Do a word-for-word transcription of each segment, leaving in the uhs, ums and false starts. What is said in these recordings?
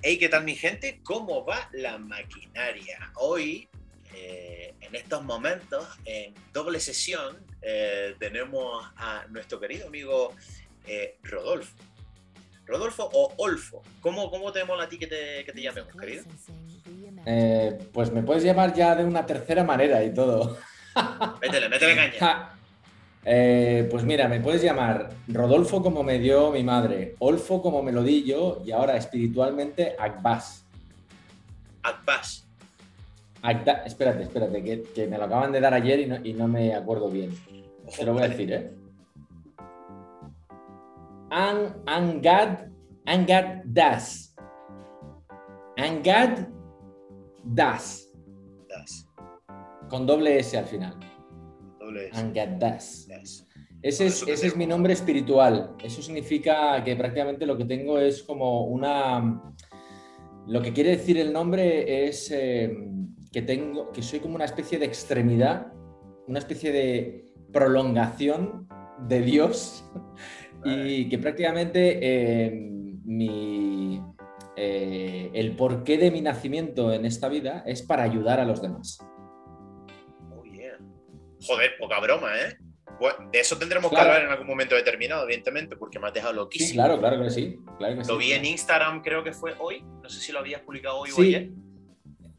Hey, ¿qué tal mi gente? ¿Cómo va la maquinaria? Hoy, eh, en estos momentos, en doble sesión, eh, tenemos a nuestro querido amigo eh, Rodolfo. Rodolfo o Olfo, ¿cómo, cómo te mola a ti que te, que te llamemos, querido? Eh, pues me puedes llamar ya de una tercera manera y todo. Métele, métele caña. Eh, pues mira, me puedes llamar Rodolfo como me dio mi madre, Olfo como me lo di yo y ahora espiritualmente Agbas. Agbas. Agda- espérate, espérate, que, que me lo acaban de dar ayer y no, y no me acuerdo bien. Ojo, te lo voy vale. a decir, ¿eh? An- Angad, Angad das. Angad das. Das. Con doble S al final. Angad das. Yes. Ese, es, ese es mi nombre espiritual. Eso significa que prácticamente lo que tengo es como una... Lo que quiere decir el nombre es eh, que tengo, que soy como una especie de extremidad, una especie de prolongación de Dios vale. y que prácticamente eh, mi, eh, el porqué de mi nacimiento en esta vida es para ayudar a los demás. Joder, poca broma, ¿eh? Bueno, de eso tendremos claro. que hablar en algún momento determinado, evidentemente, porque me has dejado loquísimo. Sí, claro, claro que sí. Claro que lo sí, vi claro. en Instagram, creo que fue hoy. No sé si lo habías publicado hoy sí. o ayer.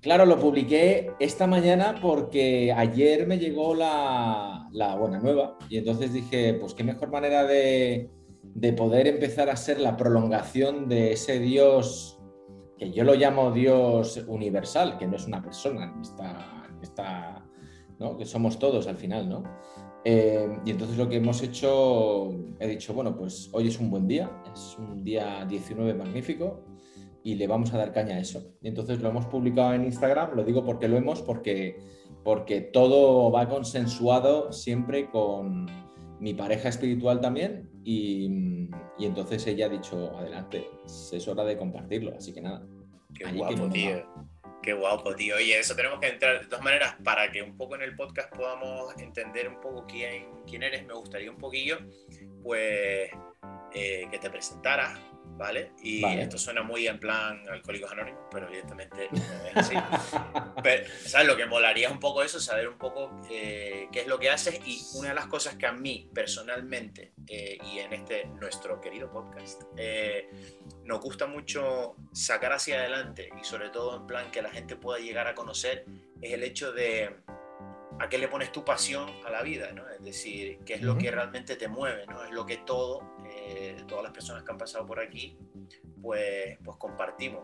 Claro, lo publiqué esta mañana porque ayer me llegó la, la buena nueva. Y entonces dije, pues qué mejor manera de, de poder empezar a ser la prolongación de ese Dios, que yo lo llamo Dios universal, que no es una persona, está... está ¿no? que somos todos al final, ¿no? Eh, y entonces lo que hemos hecho, he dicho, bueno, pues hoy es un buen día, es un día diecinueve magnífico y le vamos a dar caña a eso. Y entonces lo hemos publicado en Instagram, lo digo porque lo hemos, porque, porque todo va consensuado siempre con mi pareja espiritual también y, y entonces ella ha dicho, adelante, es hora de compartirlo, así que nada. Qué guapo, tío. Qué guapo, tío. Oye, eso tenemos que entrar de todas maneras para que un poco en el podcast podamos entender un poco quién, quién eres. Me gustaría un poquillo, pues, eh, que te presentaras, ¿vale? Y vale. esto suena muy en plan Alcohólicos Anónimos, pero evidentemente no es así. Pero, ¿sabes? Lo que molaría es un poco eso, saber un poco eh, qué es lo que haces. Y una de las cosas que a mí, personalmente, eh, y en este nuestro querido podcast, eh, nos gusta mucho sacar hacia adelante y sobre todo en plan que la gente pueda llegar a conocer es el hecho de a qué le pones tu pasión a la vida, ¿no? Es decir, qué es lo que realmente te mueve, ¿no? Es lo que todo, eh, todas las personas que han pasado por aquí, pues, pues compartimos.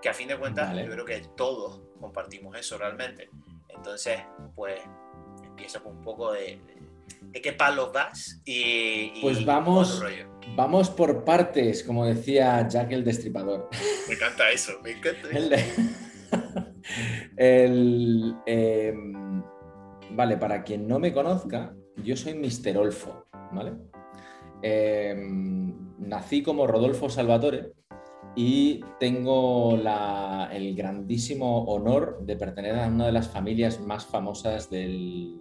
Que a fin de cuentas, vale. yo creo que todos compartimos eso realmente. Entonces, pues, empieza con un poco de... de ¿De qué palo vas? Y, y pues vamos, vamos por partes, como decía Jack el Destripador. Me encanta eso, me encanta eso. El, el, eh, vale, para quien no me conozca, yo soy mister Olfo, ¿vale? Eh, nací como Rodolfo Salvatore y tengo la, el grandísimo honor de pertenecer a una de las familias más famosas del...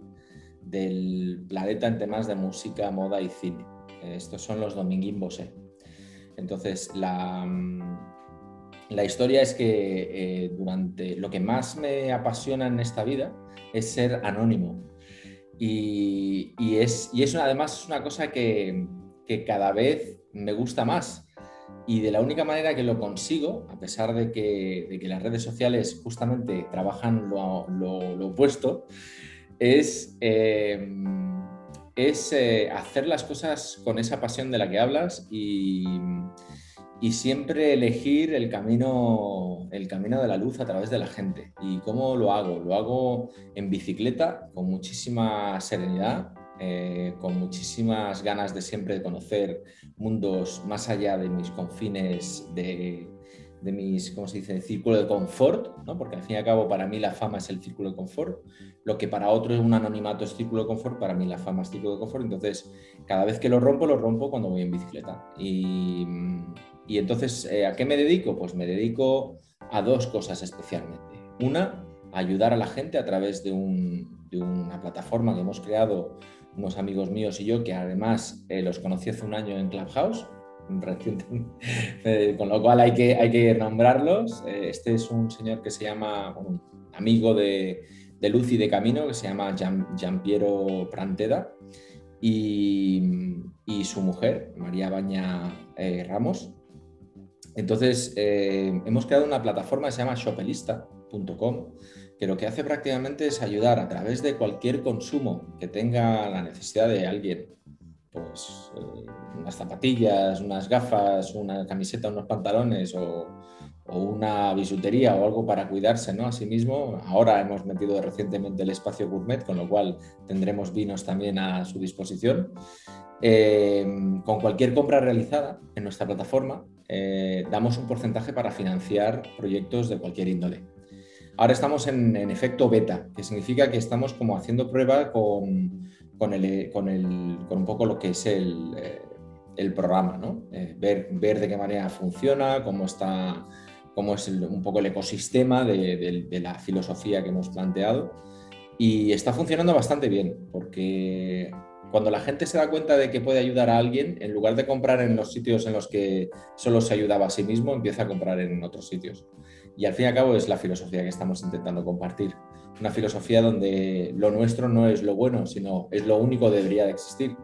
del planeta en temas de música, moda y cine. Estos son los Dominguín Bosé. Entonces, la, la historia es que eh, durante lo que más me apasiona en esta vida es ser anónimo. Y, y, es, y es una, además es una cosa que, que cada vez me gusta más. Y de la única manera que lo consigo, a pesar de que, de que las redes sociales justamente trabajan lo, lo, lo opuesto, es, eh, es eh, hacer las cosas con esa pasión de la que hablas y, y siempre elegir el camino, el camino de la luz a través de la gente. ¿Y cómo lo hago? Lo hago en bicicleta, con muchísima serenidad, eh, con muchísimas ganas de siempre conocer mundos más allá de mis confines, de, de mis, ¿cómo se dice?, círculo de confort, ¿no? Porque al fin y al cabo para mí la fama es el círculo de confort, lo que para otro es un anonimato es círculo de confort, para mí la fama es círculo de confort, entonces cada vez que lo rompo, lo rompo cuando voy en bicicleta. Y, y entonces, eh, ¿a qué me dedico? Pues me dedico a dos cosas especialmente. Una, a ayudar a la gente a través de, un, de una plataforma que hemos creado unos amigos míos y yo, que además eh, los conocí hace un año en Clubhouse, eh, con lo cual hay que, hay que nombrarlos. Este es un señor que se llama, un amigo de, de Luz y de Camino, que se llama Jean, Jean-Pierro Pranteda, y, y su mujer, María Baña eh, Ramos. Entonces, eh, hemos creado una plataforma que se llama shopelista punto com, que lo que hace prácticamente es ayudar a través de cualquier consumo que tenga la necesidad de alguien, pues eh, unas zapatillas, unas gafas, una camiseta, unos pantalones o, o una bisutería o algo para cuidarse, ¿no?, a sí mismo. Ahora hemos metido recientemente el espacio gourmet, con lo cual tendremos vinos también a su disposición. Eh, con cualquier compra realizada en nuestra plataforma, eh, damos un porcentaje para financiar proyectos de cualquier índole. Ahora estamos en, en efecto beta, que significa que estamos como haciendo prueba con, con, el, con, el, con un poco lo que es el, eh, el programa, ¿no? Eh, ver, ver de qué manera funciona, cómo está, cómo es el, un poco el ecosistema de, de, de la filosofía que hemos planteado, y está funcionando bastante bien, porque cuando la gente se da cuenta de que puede ayudar a alguien, en lugar de comprar en los sitios en los que solo se ayudaba a sí mismo, empieza a comprar en otros sitios. Y al fin y al cabo es la filosofía que estamos intentando compartir. Una filosofía donde lo nuestro no es lo bueno, sino es lo único que debería de existir.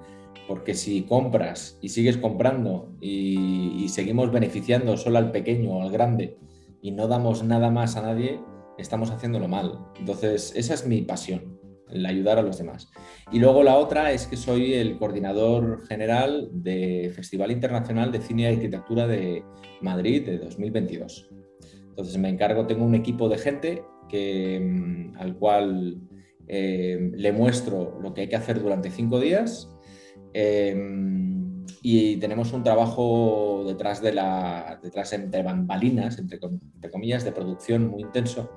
Porque si compras y sigues comprando y, y seguimos beneficiando solo al pequeño o al grande y no damos nada más a nadie, estamos haciéndolo mal. Entonces, esa es mi pasión, el ayudar a los demás. Y luego la otra es que soy el coordinador general del Festival Internacional de Cine y Arquitectura de Madrid de dos mil veintidós. Entonces me encargo, tengo un equipo de gente que, al cual eh, le muestro lo que hay que hacer durante cinco días eh, y tenemos un trabajo detrás de la, detrás entre bambalinas, entre, entre comillas, de producción muy intenso,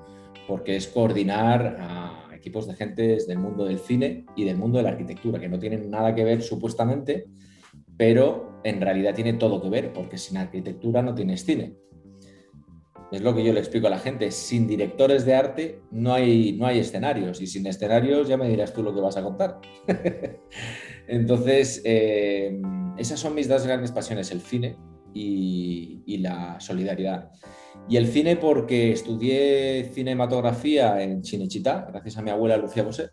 porque es coordinar a equipos de gentes del mundo del cine y del mundo de la arquitectura, que no tienen nada que ver supuestamente, pero en realidad tiene todo que ver, porque sin arquitectura no tienes cine. Es lo que yo le explico a la gente: sin directores de arte no hay, no hay escenarios, y sin escenarios ya me dirás tú lo que vas a contar. Entonces, eh, esas son mis dos grandes pasiones, el cine y, y la solidaridad. Y el cine, porque estudié cinematografía en Cinecittà, gracias a mi abuela Lucía Bosé,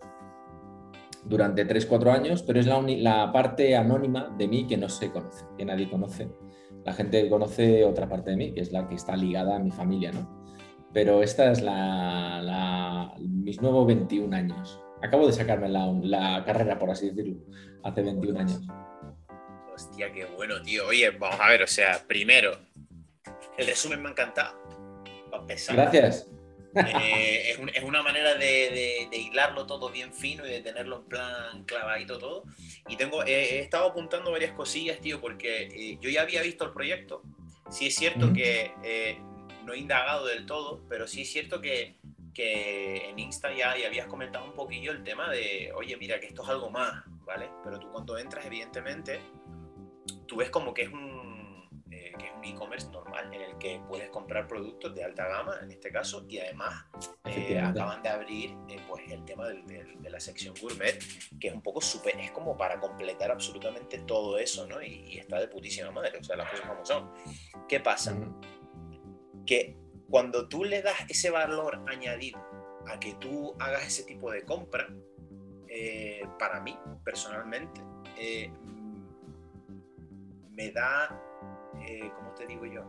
durante tres cuatro años, pero es la, uni- la parte anónima de mí que no se conoce, que nadie conoce. La gente conoce otra parte de mí, que es la que está ligada a mi familia, ¿no? Pero esta es la, la, mis nuevos veintiún años. Acabo de sacarme la, la carrera, por así decirlo, hace veintiún años. Hostia, qué bueno, tío. Oye, vamos a ver, o sea, primero, el resumen me ha encantado. Gracias. Eh, es, un, es una manera de, de, de hilarlo todo bien fino y de tenerlo en plan clavadito todo. Y tengo, eh, he estado apuntando varias cosillas, tío, porque eh, yo ya había visto el proyecto. Sí es cierto mm. que eh, no he indagado del todo, pero sí es cierto que, que en Insta ya, ya habías comentado un poquillo el tema de, oye, mira, que esto es algo más, ¿vale? Pero tú cuando entras, evidentemente, tú ves como que es un... que es un e-commerce normal en el que puedes comprar productos de alta gama, en este caso, y además eh, acaban de abrir eh, pues, el tema del, del, de la sección gourmet, que es un poco súper, es como para completar absolutamente todo eso, ¿no? Y, y está de putísima madre, o sea, las cosas como son. ¿Qué pasa? Mm. Que cuando tú le das ese valor añadido a que tú hagas ese tipo de compra, eh, para mí, personalmente, eh, me da... Eh, ¿cómo te digo yo?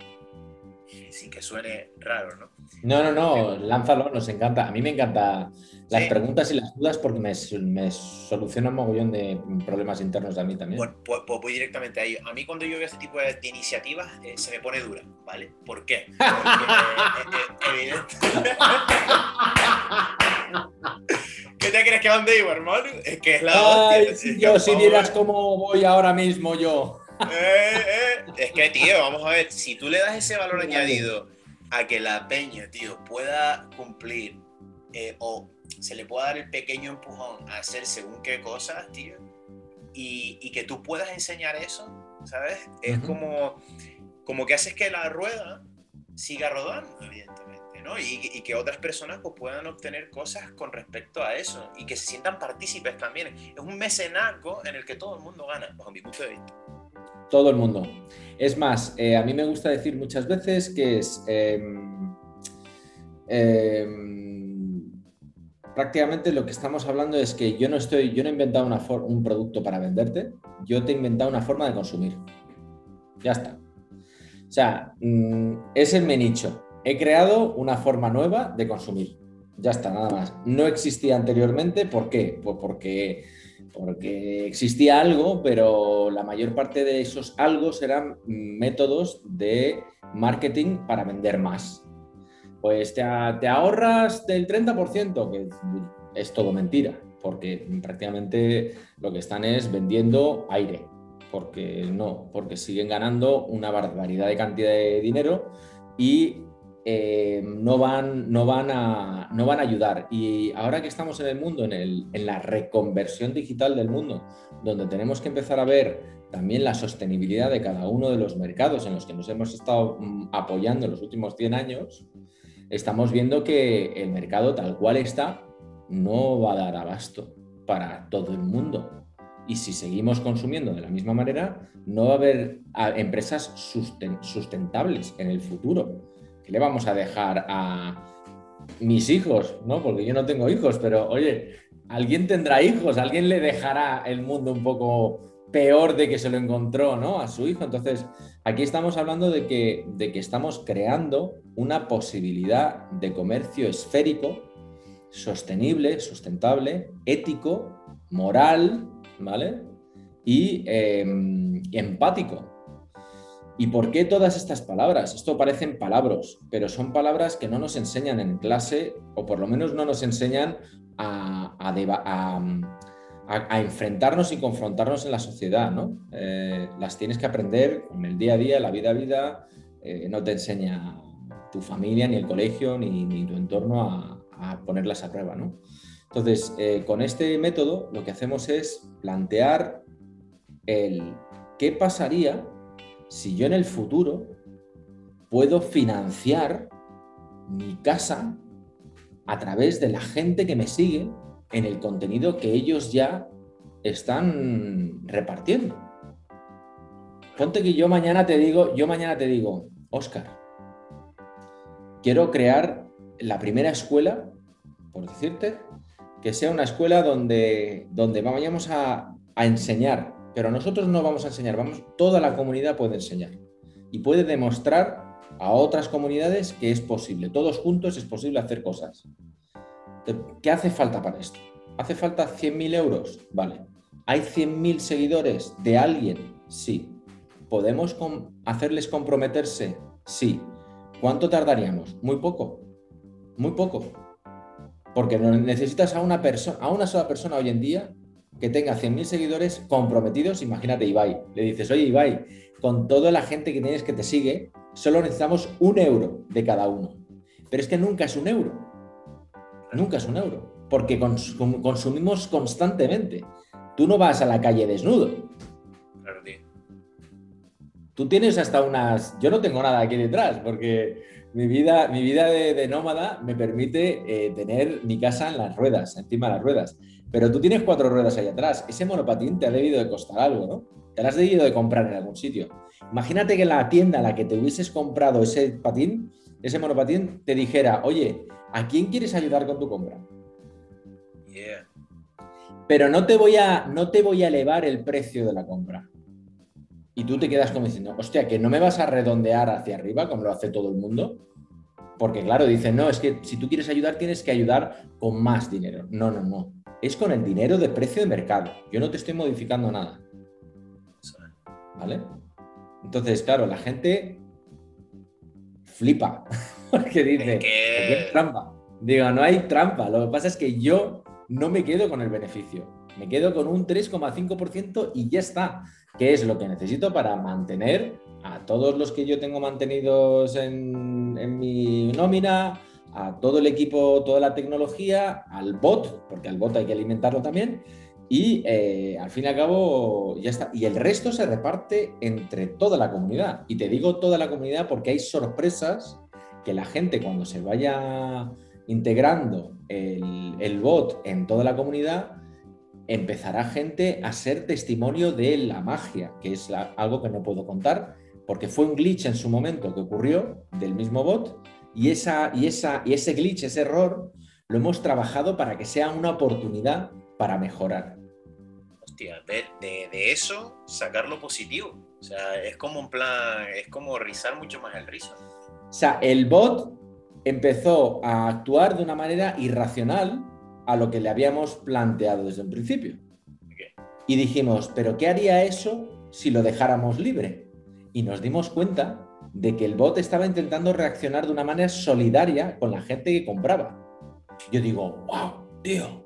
Sin que suene raro, ¿no? No, no, no, lánzalo, nos encanta. A mí me encantan las sí. preguntas y las dudas, porque me, me soluciona un mogollón de problemas internos a mí también. Bueno, pues, pues voy directamente a ello. A mí cuando yo veo este tipo de, de iniciativas eh, se me pone dura, ¿vale? ¿Por qué? Porque, eh, eh, evidente... ¿Qué te crees que van de igual, hermano? Es que es la Ay, hostia. Si yo, si vieras cómo voy ahora mismo yo... Eh, eh. Es que, tío, vamos a ver, si tú le das ese valor añadido a que la peña, tío, pueda cumplir eh, o se le pueda dar el pequeño empujón a hacer según qué cosas, tío, y, y que tú puedas enseñar eso, ¿sabes? Es uh-huh. como, como que haces que la rueda siga rodando, evidentemente, ¿no? Y, y que otras personas pues, puedan obtener cosas con respecto a eso y que se sientan partícipes también. Es un mecenazgo en el que todo el mundo gana, bajo mi punto de vista. todo el mundo. Es más, eh, a mí me gusta decir muchas veces que es eh, eh, prácticamente lo que estamos hablando es que yo no estoy, yo no he inventado una for- un producto para venderte, yo te he inventado una forma de consumir. Ya está. O sea, mm, ese es mi nicho. He creado una forma nueva de consumir. Ya está, nada más. No existía anteriormente. ¿Por qué? Pues porque, porque existía algo, pero la mayor parte de esos algos eran métodos de marketing para vender más. Pues te, te ahorras del treinta por ciento, que es todo mentira, porque prácticamente lo que están es vendiendo aire, porque no, porque siguen ganando una barbaridad de cantidad de dinero y Eh, no van, no van a, no van a ayudar. Y ahora que estamos en el mundo, en, el, en la reconversión digital del mundo, donde tenemos que empezar a ver también la sostenibilidad de cada uno de los mercados en los que nos hemos estado apoyando en los últimos cien años, estamos viendo que el mercado tal cual está no va a dar abasto para todo el mundo. Y si seguimos consumiendo de la misma manera, no va a haber empresas susten- sustentables en el futuro. ¿Qué le vamos a dejar a mis hijos? ¿No? Porque yo no tengo hijos, pero oye, alguien tendrá hijos, alguien le dejará el mundo un poco peor de que se lo encontró, ¿no? A su hijo. Entonces, aquí estamos hablando de que, de que estamos creando una posibilidad de comercio esférico, sostenible, sustentable, ético, moral, ¿vale? Y eh, empático. ¿Y por qué todas estas palabras? Esto parecen palabras, pero son palabras que no nos enseñan en clase, o por lo menos no nos enseñan a, a, deba- a, a, a enfrentarnos y confrontarnos en la sociedad, ¿no? Eh, las tienes que aprender en el día a día, la vida a vida. Eh, no te enseña tu familia, ni el colegio, ni, ni tu entorno a, a ponerlas a prueba, ¿no? Entonces, eh, con este método lo que hacemos es plantear el qué pasaría si yo en el futuro puedo financiar mi casa a través de la gente que me sigue en el contenido que ellos ya están repartiendo. Ponte que yo mañana te digo, yo mañana te digo, Óscar, quiero crear la primera escuela, por decirte, que sea una escuela donde, donde vayamos a, a enseñar. Pero nosotros no vamos a enseñar, vamos, toda la comunidad puede enseñar y puede demostrar a otras comunidades que es posible. Todos juntos es posible hacer cosas. ¿Qué hace falta para esto? ¿Hace falta cien mil euros? Vale. ¿Hay cien mil seguidores de alguien? Sí. ¿Podemos com- hacerles comprometerse? Sí. ¿Cuánto tardaríamos? Muy poco. Muy poco. Porque necesitas a una perso- a una sola persona hoy en día que tenga cien mil seguidores comprometidos. Imagínate Ibai, le dices, oye Ibai, con toda la gente que tienes que te sigue, solo necesitamos un euro de cada uno. Pero es que nunca es un euro, nunca es un euro, porque consum- consumimos constantemente. Tú no vas a la calle desnudo. Claro, tío. Tú tienes hasta unas... Yo no tengo nada aquí detrás, porque... Mi vida, mi vida de, de nómada me permite eh, tener mi casa en las ruedas, encima de las ruedas. Pero tú tienes cuatro ruedas ahí atrás. Ese monopatín te ha debido de costar algo, ¿no? Te lo has debido de comprar en algún sitio. Imagínate que la tienda en la que te hubieses comprado ese patín, ese monopatín, te dijera, oye, ¿a quién quieres ayudar con tu compra? Yeah. Pero no te voy a, no te voy a elevar el precio de la compra. Y tú te quedas como diciendo, hostia, que no me vas a redondear hacia arriba como lo hace todo el mundo. Porque claro, dicen, no, es que si tú quieres ayudar tienes que ayudar con más dinero. No, no, no. Es con el dinero de precio de mercado. Yo no te estoy modificando nada. ¿Vale? Entonces, claro, la gente flipa. Porque dice, ¿qué es trampa? Digo, no hay trampa. Lo que pasa es que yo no me quedo con el beneficio. Me quedo con un tres coma cinco por ciento y ya está. ¿Qué es lo que necesito para mantener a todos los que yo tengo mantenidos en, en mi nómina, a todo el equipo, toda la tecnología, al bot, porque al bot hay que alimentarlo también, y eh, al fin y al cabo ya está. Y el resto se reparte entre toda la comunidad. Y te digo toda la comunidad porque hay sorpresas que la gente cuando se vaya integrando el, el bot en toda la comunidad empezará gente a ser testimonio de la magia, que es la, algo que no puedo contar, porque fue un glitch en su momento que ocurrió del mismo bot, y, esa, y, esa, y ese glitch, ese error, lo hemos trabajado para que sea una oportunidad para mejorar. Hostia, de, de, de eso sacar lo positivo. O sea, es como un plan, es como rizar mucho más el rizo. O sea, el bot empezó a actuar de una manera irracional a lo que le habíamos planteado desde un principio. Okay. Y dijimos, ¿pero qué haría eso si lo dejáramos libre? Y nos dimos cuenta de que el bot estaba intentando reaccionar de una manera solidaria con la gente que compraba. Yo digo, wow, tío,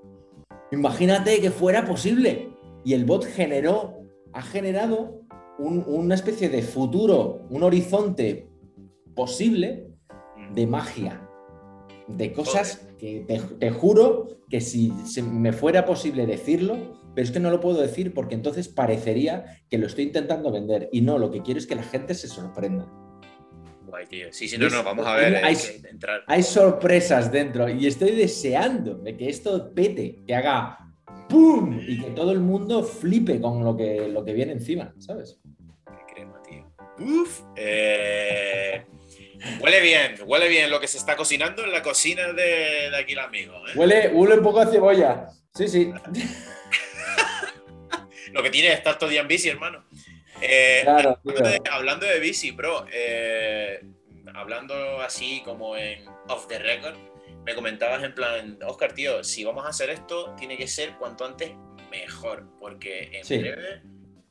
imagínate que fuera posible. Y el bot generó, ha generado un, una especie de futuro, un horizonte posible de magia, de cosas que te, te juro que si se me fuera posible decirlo, pero es que no lo puedo decir porque entonces parecería que lo estoy intentando vender, y no, lo que quiero es que la gente se sorprenda. Guay, tío. Sí, sí, no, no, vamos a ver. Hay, eh, entrar. Hay sorpresas dentro y estoy deseando de que esto pete, que haga ¡pum! Y que todo el mundo flipe con lo que, lo que viene encima, ¿sabes? Qué crema, tío. Uf. Eh... Huele bien, huele bien lo que se está cocinando en la cocina de, de aquí el amigo, ¿eh? Huele, huele un poco a cebolla. Sí, sí. Lo que tiene es estar todo día en bici, hermano. Eh, claro, hablando, de, hablando de bici, bro, eh, hablando así como en off the record, me comentabas en plan, Oscar, tío, si vamos a hacer esto, tiene que ser cuanto antes mejor, porque en sí. breve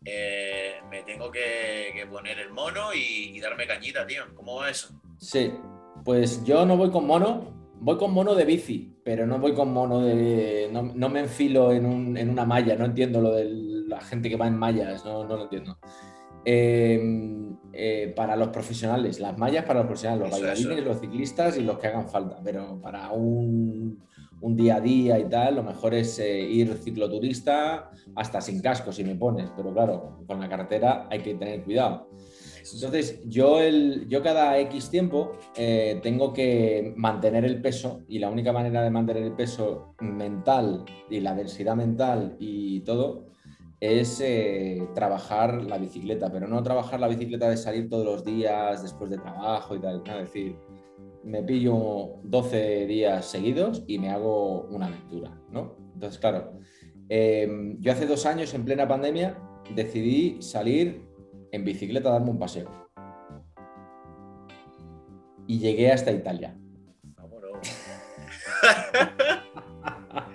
eh, me tengo que, que poner el mono y, y darme cañita, tío. ¿Cómo va eso? Sí, pues yo no voy con mono, voy con mono de bici, pero no voy con mono de... No, no me enfilo en, un, en una malla, no entiendo lo del... La gente que va en mallas, no, no lo entiendo. Eh, eh, para los profesionales, las mallas para los profesionales, los eso, bailarines, eso. Los ciclistas y los que hagan falta. Pero para un, un día a día y tal, lo mejor es eh, ir cicloturista hasta sin casco, si me pones. Pero claro, con la carretera hay que tener cuidado. Entonces, yo, el, yo cada X tiempo eh, tengo que mantener el peso, y la única manera de mantener el peso mental y la densidad mental y todo es eh, trabajar la bicicleta, pero no trabajar la bicicleta de salir todos los días después de trabajo y tal, ¿no? Es decir, me pillo doce días seguidos y me hago una aventura, ¿no? Entonces, claro, eh, yo hace dos años, en plena pandemia, decidí salir en bicicleta a darme un paseo. Y llegué hasta Italia. ¡Vámonos!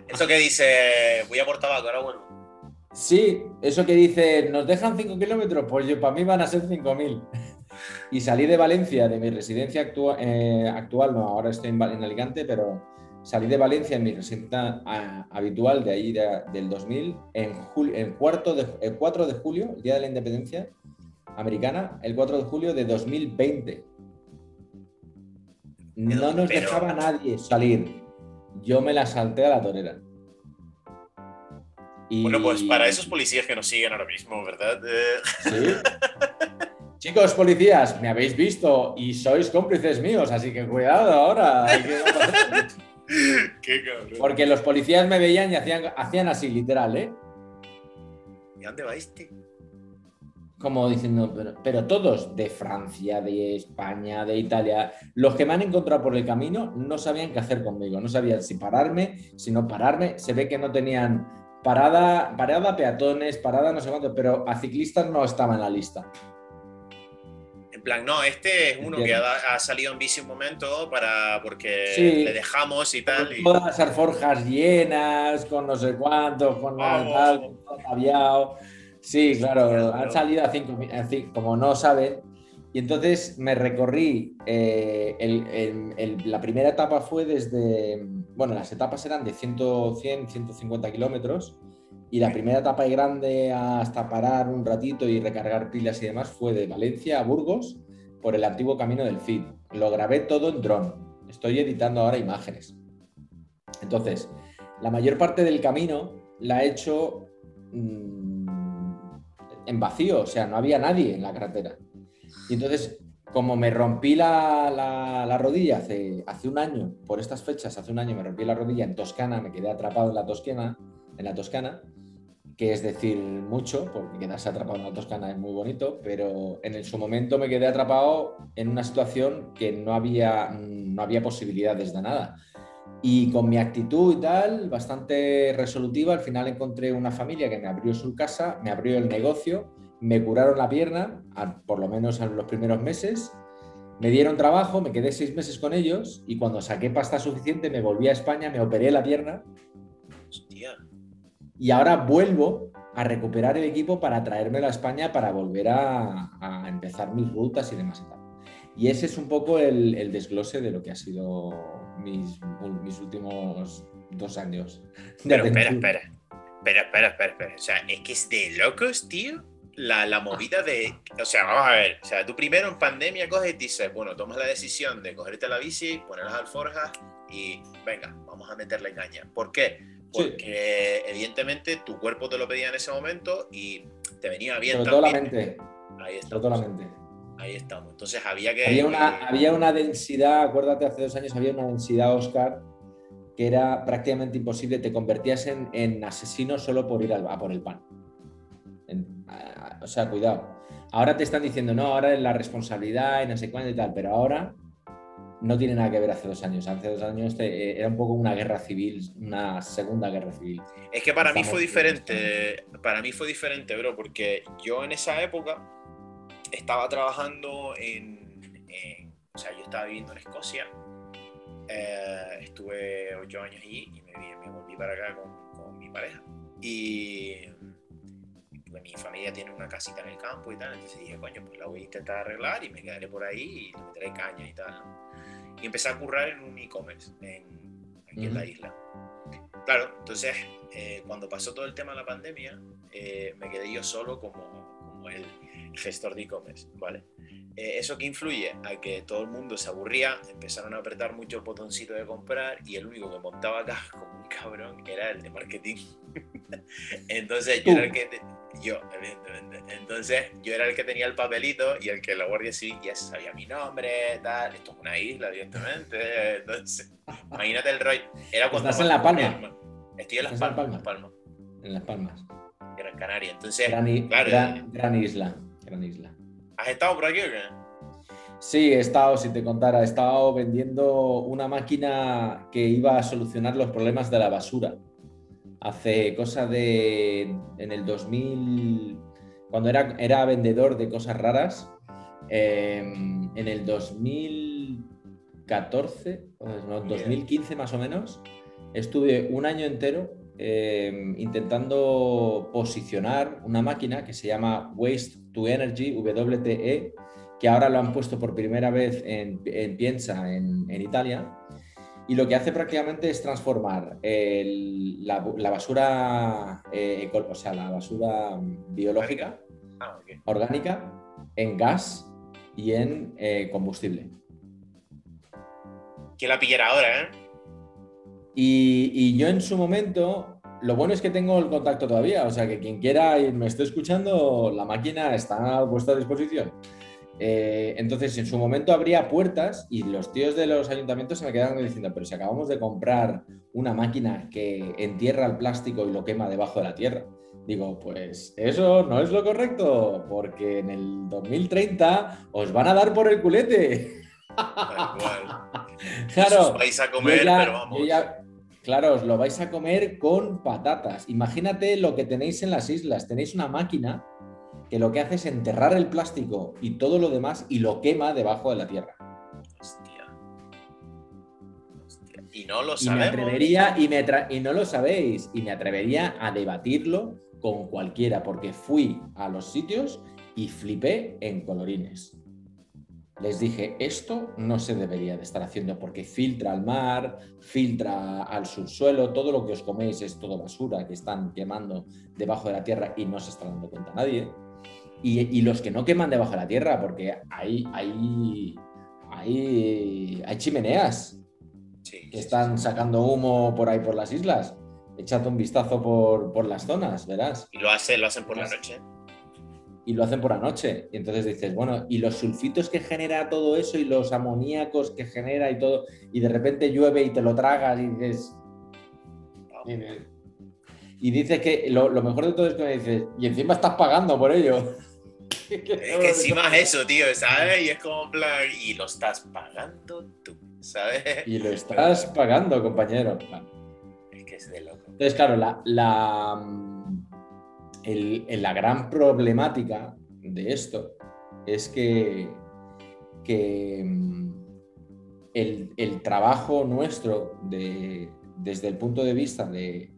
Eso que dice, voy a por tabaco, ahora vuelvo. Sí, eso que dice, nos dejan cinco kilómetros, pues yo, para mí van a ser cinco mil. Y salí de Valencia, de mi residencia actua, eh, actual, no, ahora estoy en, en Alicante, pero salí de Valencia, en mi residencia a, habitual de ahí de, del dos mil, en julio, en cuarto de, el cuatro de julio, el día de la independencia americana, el cuatro de julio de dos mil veinte. No nos pero... dejaba nadie salir. Yo me la salté a la torera. Y... Bueno, pues para esos policías que nos siguen ahora mismo, ¿verdad? Eh... Sí. Chicos, policías, me habéis visto y sois cómplices míos, así que cuidado ahora. Hay que... Qué cabrón. Porque los policías me veían y hacían, hacían así, literal, ¿eh? ¿Y dónde vais, tío? Como diciendo, pero, pero todos, de Francia, de España, de Italia, los que me han encontrado por el camino no sabían qué hacer conmigo, no sabían si pararme, si no pararme, se ve que no tenían... Parada, parada peatones, parada no sé cuánto, pero a ciclistas no estaba en la lista. En plan, no, este es uno ¿Entiendes? que ha, ha salido en bici un momento para, porque sí, le dejamos y tal. Y... Todas las alforjas llenas, con no sé cuántos, con tal, con todo tabiado. Sí, claro, han salido a cinco, a cinco, como no saben. Y entonces me recorrí, eh, el, el, el, la primera etapa fue desde, bueno, las etapas eran de cien, cien, ciento cincuenta kilómetros, y la primera etapa grande hasta parar un ratito y recargar pilas y demás fue de Valencia a Burgos por el antiguo camino del Cid. Lo grabé todo en dron, estoy editando ahora imágenes. Entonces, la mayor parte del camino la he hecho mmm, en vacío, o sea, no había nadie en la carretera. Y entonces, como me rompí la, la, la rodilla hace, hace un año, por estas fechas, hace un año me rompí la rodilla en Toscana, me quedé atrapado en la Toscana, en la Toscana, que es decir mucho, porque quedarse atrapado en la Toscana es muy bonito, pero en su momento me quedé atrapado en una situación que no había, no había posibilidades de nada. Y con mi actitud y tal, bastante resolutiva, al final encontré una familia que me abrió su casa, me abrió el negocio, me curaron la pierna, por lo menos en los primeros meses, me dieron trabajo, me quedé seis meses con ellos y cuando saqué pasta suficiente me volví a España, me operé la pierna. Hostia. Y ahora vuelvo a recuperar el equipo para traérmelo a España para volver a, a empezar mis rutas y demás. Y ese es un poco el, el desglose de lo que ha sido mis, mis últimos dos años. Pero espera, espera, espera, espera, espera, espera. O sea, es que es de locos, tío, la, la movida de... O sea, vamos a ver, o sea, tú primero en pandemia coges y dices, bueno, tomas la decisión de cogerte la bici, poner las alforjas y venga, vamos a meterle caña. ¿Por qué? Porque sí, evidentemente tu cuerpo te lo pedía en ese momento y te venía bien. Sobre todo la mente. Ahí estamos. Sobre todo la mente. Ahí estamos. Entonces había que... Había una, había una densidad, acuérdate, hace dos años había una densidad, Oscar, que era prácticamente imposible. Te convertías en, en asesino solo por ir a, a por el pan. En, a, o sea, cuidado. Ahora te están diciendo, no, ahora es la responsabilidad y no sé cuándo y tal, pero ahora... No tiene nada que ver hace dos años. Hace dos años te, eh, era un poco una guerra civil, una segunda guerra civil. Es que para mí fue diferente, para mí fue diferente, bro, porque yo en esa época estaba trabajando en... en o sea, yo estaba viviendo en Escocia, eh, estuve ocho años allí y me, me volví para acá con, con mi pareja. Y pues, mi familia tiene una casita en el campo y tal, entonces dije, coño, pues la voy a intentar arreglar y me quedaré por ahí y le meteré caña y tal. Y empecé a currar en un e-commerce en, aquí uh-huh. en la isla. Claro, entonces eh, cuando pasó todo el tema de la pandemia, eh, me quedé yo solo como, como el gestor de e-commerce, ¿vale? Eh, eso que influye a que todo el mundo se aburría, empezaron a apretar mucho el botoncito de comprar y el único que montaba acá como un cabrón era el de marketing. Entonces yo era el que te, yo, evidentemente. Entonces yo era el que tenía el papelito y el que la Guardia Civil ya sabía mi nombre, tal. Esto es una isla, evidentemente. Entonces, imagínate el rollo. Era cuando estás en La Palma. Estoy en Las Palmas, en Las Palmas. En Las Palmas. Gran Canaria. Entonces, gran, claro, gran, gran isla, gran isla. ¿Has estado por aquí o qué? Sí, he estado, si te contara, he estado vendiendo una máquina que iba a solucionar los problemas de la basura. Hace cosa de... en el dos mil... Cuando era, era vendedor de cosas raras, eh, en el dos mil catorce, no, dos mil quince más o menos, estuve un año entero eh, intentando posicionar una máquina que se llama Waste to Energy, W T E, que ahora lo han puesto por primera vez en, en Pienza, en, en Italia. Y lo que hace prácticamente es transformar el, la, la basura, eh, eco, o sea, la basura biológica, ah, okay. orgánica, en gas y en eh, combustible. Que la pillara ahora, ¿eh? Y, y yo en su momento, lo bueno es que tengo el contacto todavía, o sea, que quien quiera y me esté escuchando, la máquina está a vuestra disposición. Eh, entonces en su momento abría puertas y los tíos de los ayuntamientos se me quedaban diciendo, pero si acabamos de comprar una máquina que entierra el plástico y lo quema debajo de la tierra. Digo, pues eso no es lo correcto, porque en el dos mil treinta os van a dar por el culete. Tal cual. Claro, os vais a comer, ya, pero vamos. Ya, claro, os lo vais a comer con patatas. Imagínate lo que tenéis en las islas, tenéis una máquina que lo que hace es enterrar el plástico y todo lo demás y lo quema debajo de la tierra. Hostia. Hostia. Y no lo sabemos. Y me atrevería, y, me tra- y no lo sabéis, y me atrevería a debatirlo con cualquiera, porque fui a los sitios y flipé en colorines. Les dije, esto no se debería de estar haciendo porque filtra al mar, filtra al subsuelo, todo lo que os coméis es todo basura que están quemando debajo de la tierra y no se está dando cuenta nadie. Y, y los que no queman debajo de la tierra, porque hay, hay, hay, hay chimeneas sí, que están sí, sí. sacando humo por ahí por las islas. Échate un vistazo por, por las zonas, verás. Y lo hacen, lo hacen por verás. la noche. Y lo hacen por la noche. Y entonces dices, bueno, y los sulfitos que genera todo eso, y los amoníacos que genera y todo, y de repente llueve y te lo tragas y dices... Oh. y dices que lo, lo mejor de todo es que me dices, y encima estás pagando por ello. Es que encima es eso, tío, ¿sabes? Y es como plan, y lo estás pagando tú, ¿sabes? Y lo estás pagando, compañero. Es que es de loco. Entonces, claro, la, la, el, la gran problemática de esto es que, que el, el trabajo nuestro de, desde el punto de vista de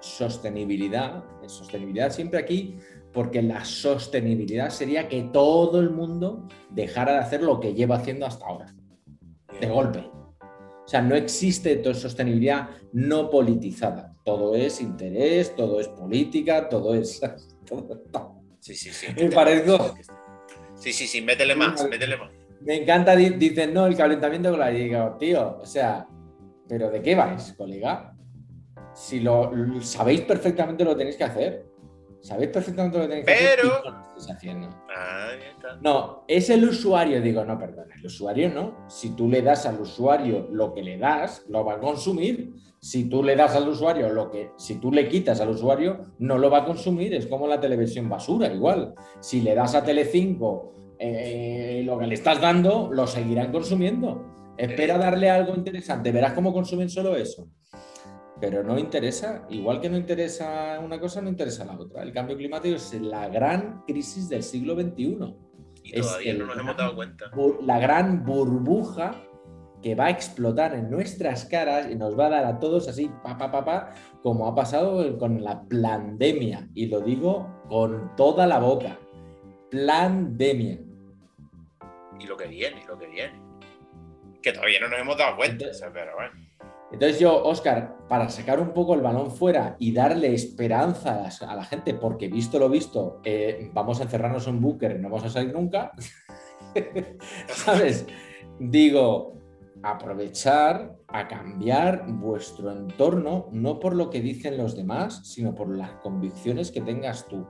sostenibilidad, de sostenibilidad siempre aquí, porque la sostenibilidad sería que todo el mundo dejara de hacer lo que lleva haciendo hasta ahora, de golpe. O sea, no existe sostenibilidad no politizada. Todo es interés, todo es política, todo es... Todo. Sí, sí, sí. Me parezco... Sí, sí, sí, métele más, métele más. Me encanta, dicen, no, el calentamiento global. Y digo, tío, o sea, ¿pero de qué vais, colega? Si lo, lo sabéis perfectamente lo tenéis que hacer. Sabéis perfectamente lo que tenéis que Pero... hacer y no lo estáis haciendo. Ah, ya está. No, es el usuario. Digo, no, perdona, el usuario no. Si tú le das al usuario lo que le das, lo va a consumir. Si tú le das al usuario lo que... Si tú le quitas al usuario, no lo va a consumir. Es como la televisión basura, igual. Si le das a Telecinco eh, lo que le estás dando, lo seguirán consumiendo. Espera darle algo interesante. Verás cómo consumen solo eso. Pero no interesa, igual que no interesa una cosa, no interesa la otra. El cambio climático es la gran crisis del siglo veintiuno. Y es todavía no nos gran, hemos dado cuenta. La gran burbuja que va a explotar en nuestras caras y nos va a dar a todos así, pa, pa, pa, pa, como ha pasado con la plandemia. Y lo digo con toda la boca. Plandemia. Y lo que viene, y lo que viene. Que todavía no nos hemos dado cuenta, Entonces, pero bueno. Entonces yo, Óscar, para sacar un poco el balón fuera y darle esperanza a la gente, porque visto lo visto, eh, vamos a encerrarnos en un búnker, no vamos a salir nunca, ¿sabes? Digo, aprovechar a cambiar vuestro entorno, no por lo que dicen los demás, sino por las convicciones que tengas tú.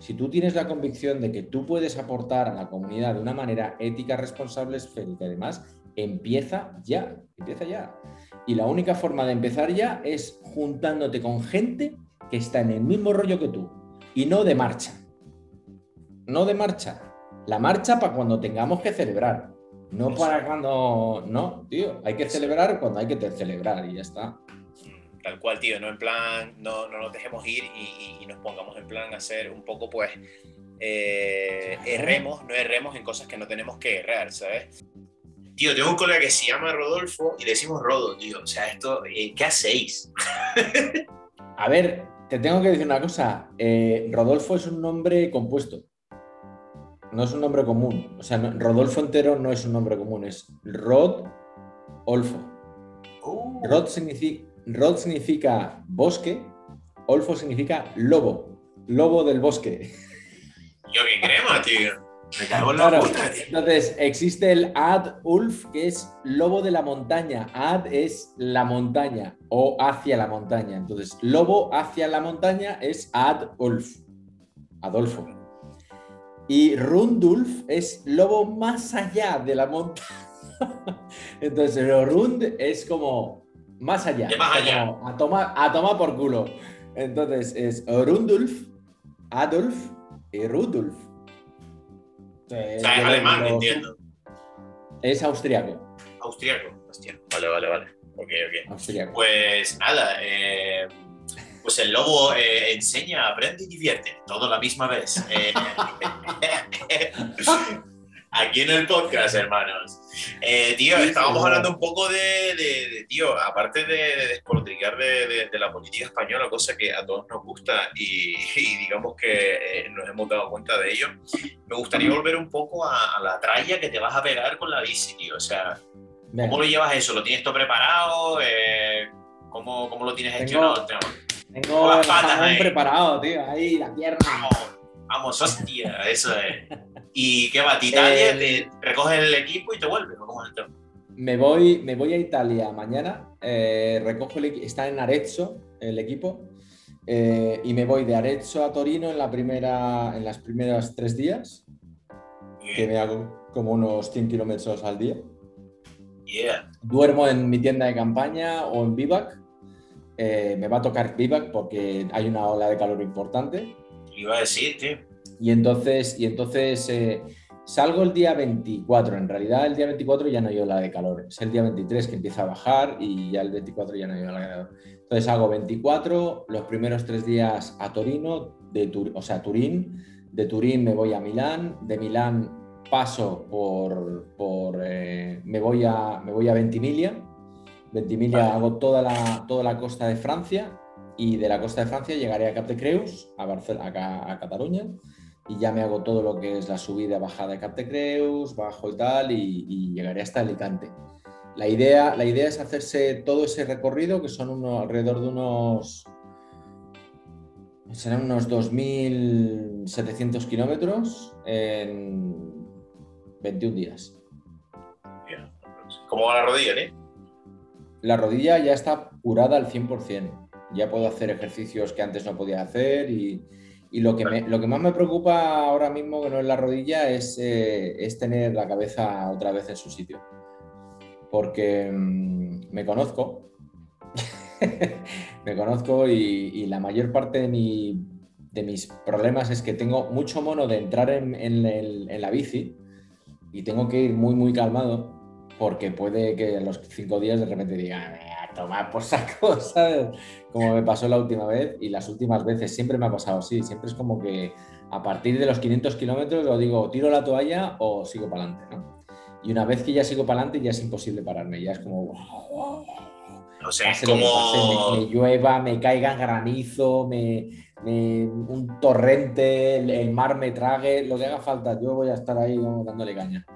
Si tú tienes la convicción de que tú puedes aportar a la comunidad de una manera ética, responsable, esférica y demás, empieza ya, empieza ya. Y la única forma de empezar ya es juntándote con gente que está en el mismo rollo que tú. Y no de marcha. No de marcha. La marcha para cuando tengamos que celebrar. No para cuando... No, tío. Hay que celebrar cuando hay que celebrar y ya está. Tal cual, tío. No en plan... No, no nos dejemos ir y, y, y nos pongamos en plan a hacer un poco, pues... Eh, erremos, no erremos en cosas que no tenemos que errar, ¿sabes? Tío, tengo un colega que se llama Rodolfo y le decimos Rodo, tío. O sea, esto, ¿qué hacéis? A ver, te tengo que decir una cosa. Eh, Rodolfo es un nombre compuesto. No es un nombre común. O sea, no, Rodolfo entero no es un nombre común. Es Rod-olfo. Oh. Rod, significa, Rod significa bosque. Olfo significa lobo. Lobo del bosque. Yo qué crema, tío. Me cago en la claro. puta, tío. Entonces, existe el Ad-Ulf, que es lobo de la montaña. Ad es la montaña o hacia la montaña. Entonces, lobo hacia la montaña es Ad-Ulf, Adolfo. Y Rundulf es lobo más allá de la montaña. Entonces, el Rund es como más allá. ¿Qué más allá? Como a tomar, a tomar por culo. Entonces, es Rundulf, Adolf y Rudolf. Es o sea, es alemán, los... entiendo. Es austriaco. Austriaco, hostia. Vale, vale, vale. Ok, ok. Austriaco. Pues nada, eh, pues el lobo eh, enseña, aprende y divierte, todo la misma vez. Eh, aquí en el podcast, hermanos. Eh, tío, estábamos hablando un poco de, de, de tío, aparte de, de despotricar de, de, de la política española, cosa que a todos nos gusta y, y digamos que eh, nos hemos dado cuenta de ello, me gustaría volver un poco a, a la tralla que te vas a pegar con la bici, tío. O sea, ¿cómo lo llevas eso? ¿Lo tienes todo preparado? Eh, ¿cómo, ¿Cómo lo tienes gestionado? Tengo, tengo las patas ahí preparado, tío, ahí la pierna. Vamos, vamos, hostia, eso es. ¿Y qué va? ¿Te Italia? El, ¿Te recoges el equipo y te vuelves? ¿Cómo es el tema? Me voy, me voy a Italia mañana. Eh, recojo el, está en Arezzo el equipo. Eh, y me voy de Arezzo a Torino en, la primera, en las primeras tres días. Yeah. Que me hago como unos cien kilómetros al día. Yeah. Duermo en mi tienda de campaña o en Vivac. eh, me va a tocar vivac porque hay una ola de calor importante. Iba a decir, tío. Y entonces, y entonces eh, salgo el día veinticuatro. En realidad, el día veinticuatro ya no hay ola de calor. Es el día veintitrés que empieza a bajar y ya el veinticuatro ya no hay ola de calor. Entonces hago veinticuatro, los primeros tres días a Torino, de Tur- o sea, Turín. De Turín me voy a Milán, de Milán paso por... por eh, me, voy a, me voy a Ventimiglia. Ventimiglia vale. Hago toda la, toda la costa de Francia y de la costa de Francia llegaré a Cap de Creus, a, Barcel- a, a Cataluña, y ya me hago todo lo que es la subida, bajada de Cap de Creus, bajo y tal, y, y llegaré hasta Alicante. La idea, la idea es hacerse todo ese recorrido, que son uno, alrededor de unos... serán unos dos mil setecientos kilómetros en veintiún días. Bien. ¿Cómo va la rodilla, eh? La rodilla ya está curada al cien por ciento. Ya puedo hacer ejercicios que antes no podía hacer y, y lo, que me, lo que más me preocupa ahora mismo, que no es la rodilla, es, eh, es tener la cabeza otra vez en su sitio. Porque mmm, me conozco. Me conozco y, y la mayor parte de, mi, de mis problemas es que tengo mucho mono de entrar en, en, el, en la bici y tengo que ir muy, muy calmado porque puede que a los cinco días de repente diga, a tomar por saco, ¿sabes? Como me pasó la última vez y las últimas veces siempre me ha pasado así. Siempre es como que a partir de los quinientos kilómetros lo digo, tiro la toalla o sigo para adelante, ¿no? Y una vez que ya sigo para adelante ya es imposible pararme, ya es como... Wow, wow. O sea, es como... Pase, me, me llueva, me caiga granizo, me, me, un torrente, el, el mar me trague, lo que haga falta, yo voy a estar ahí dándole caña.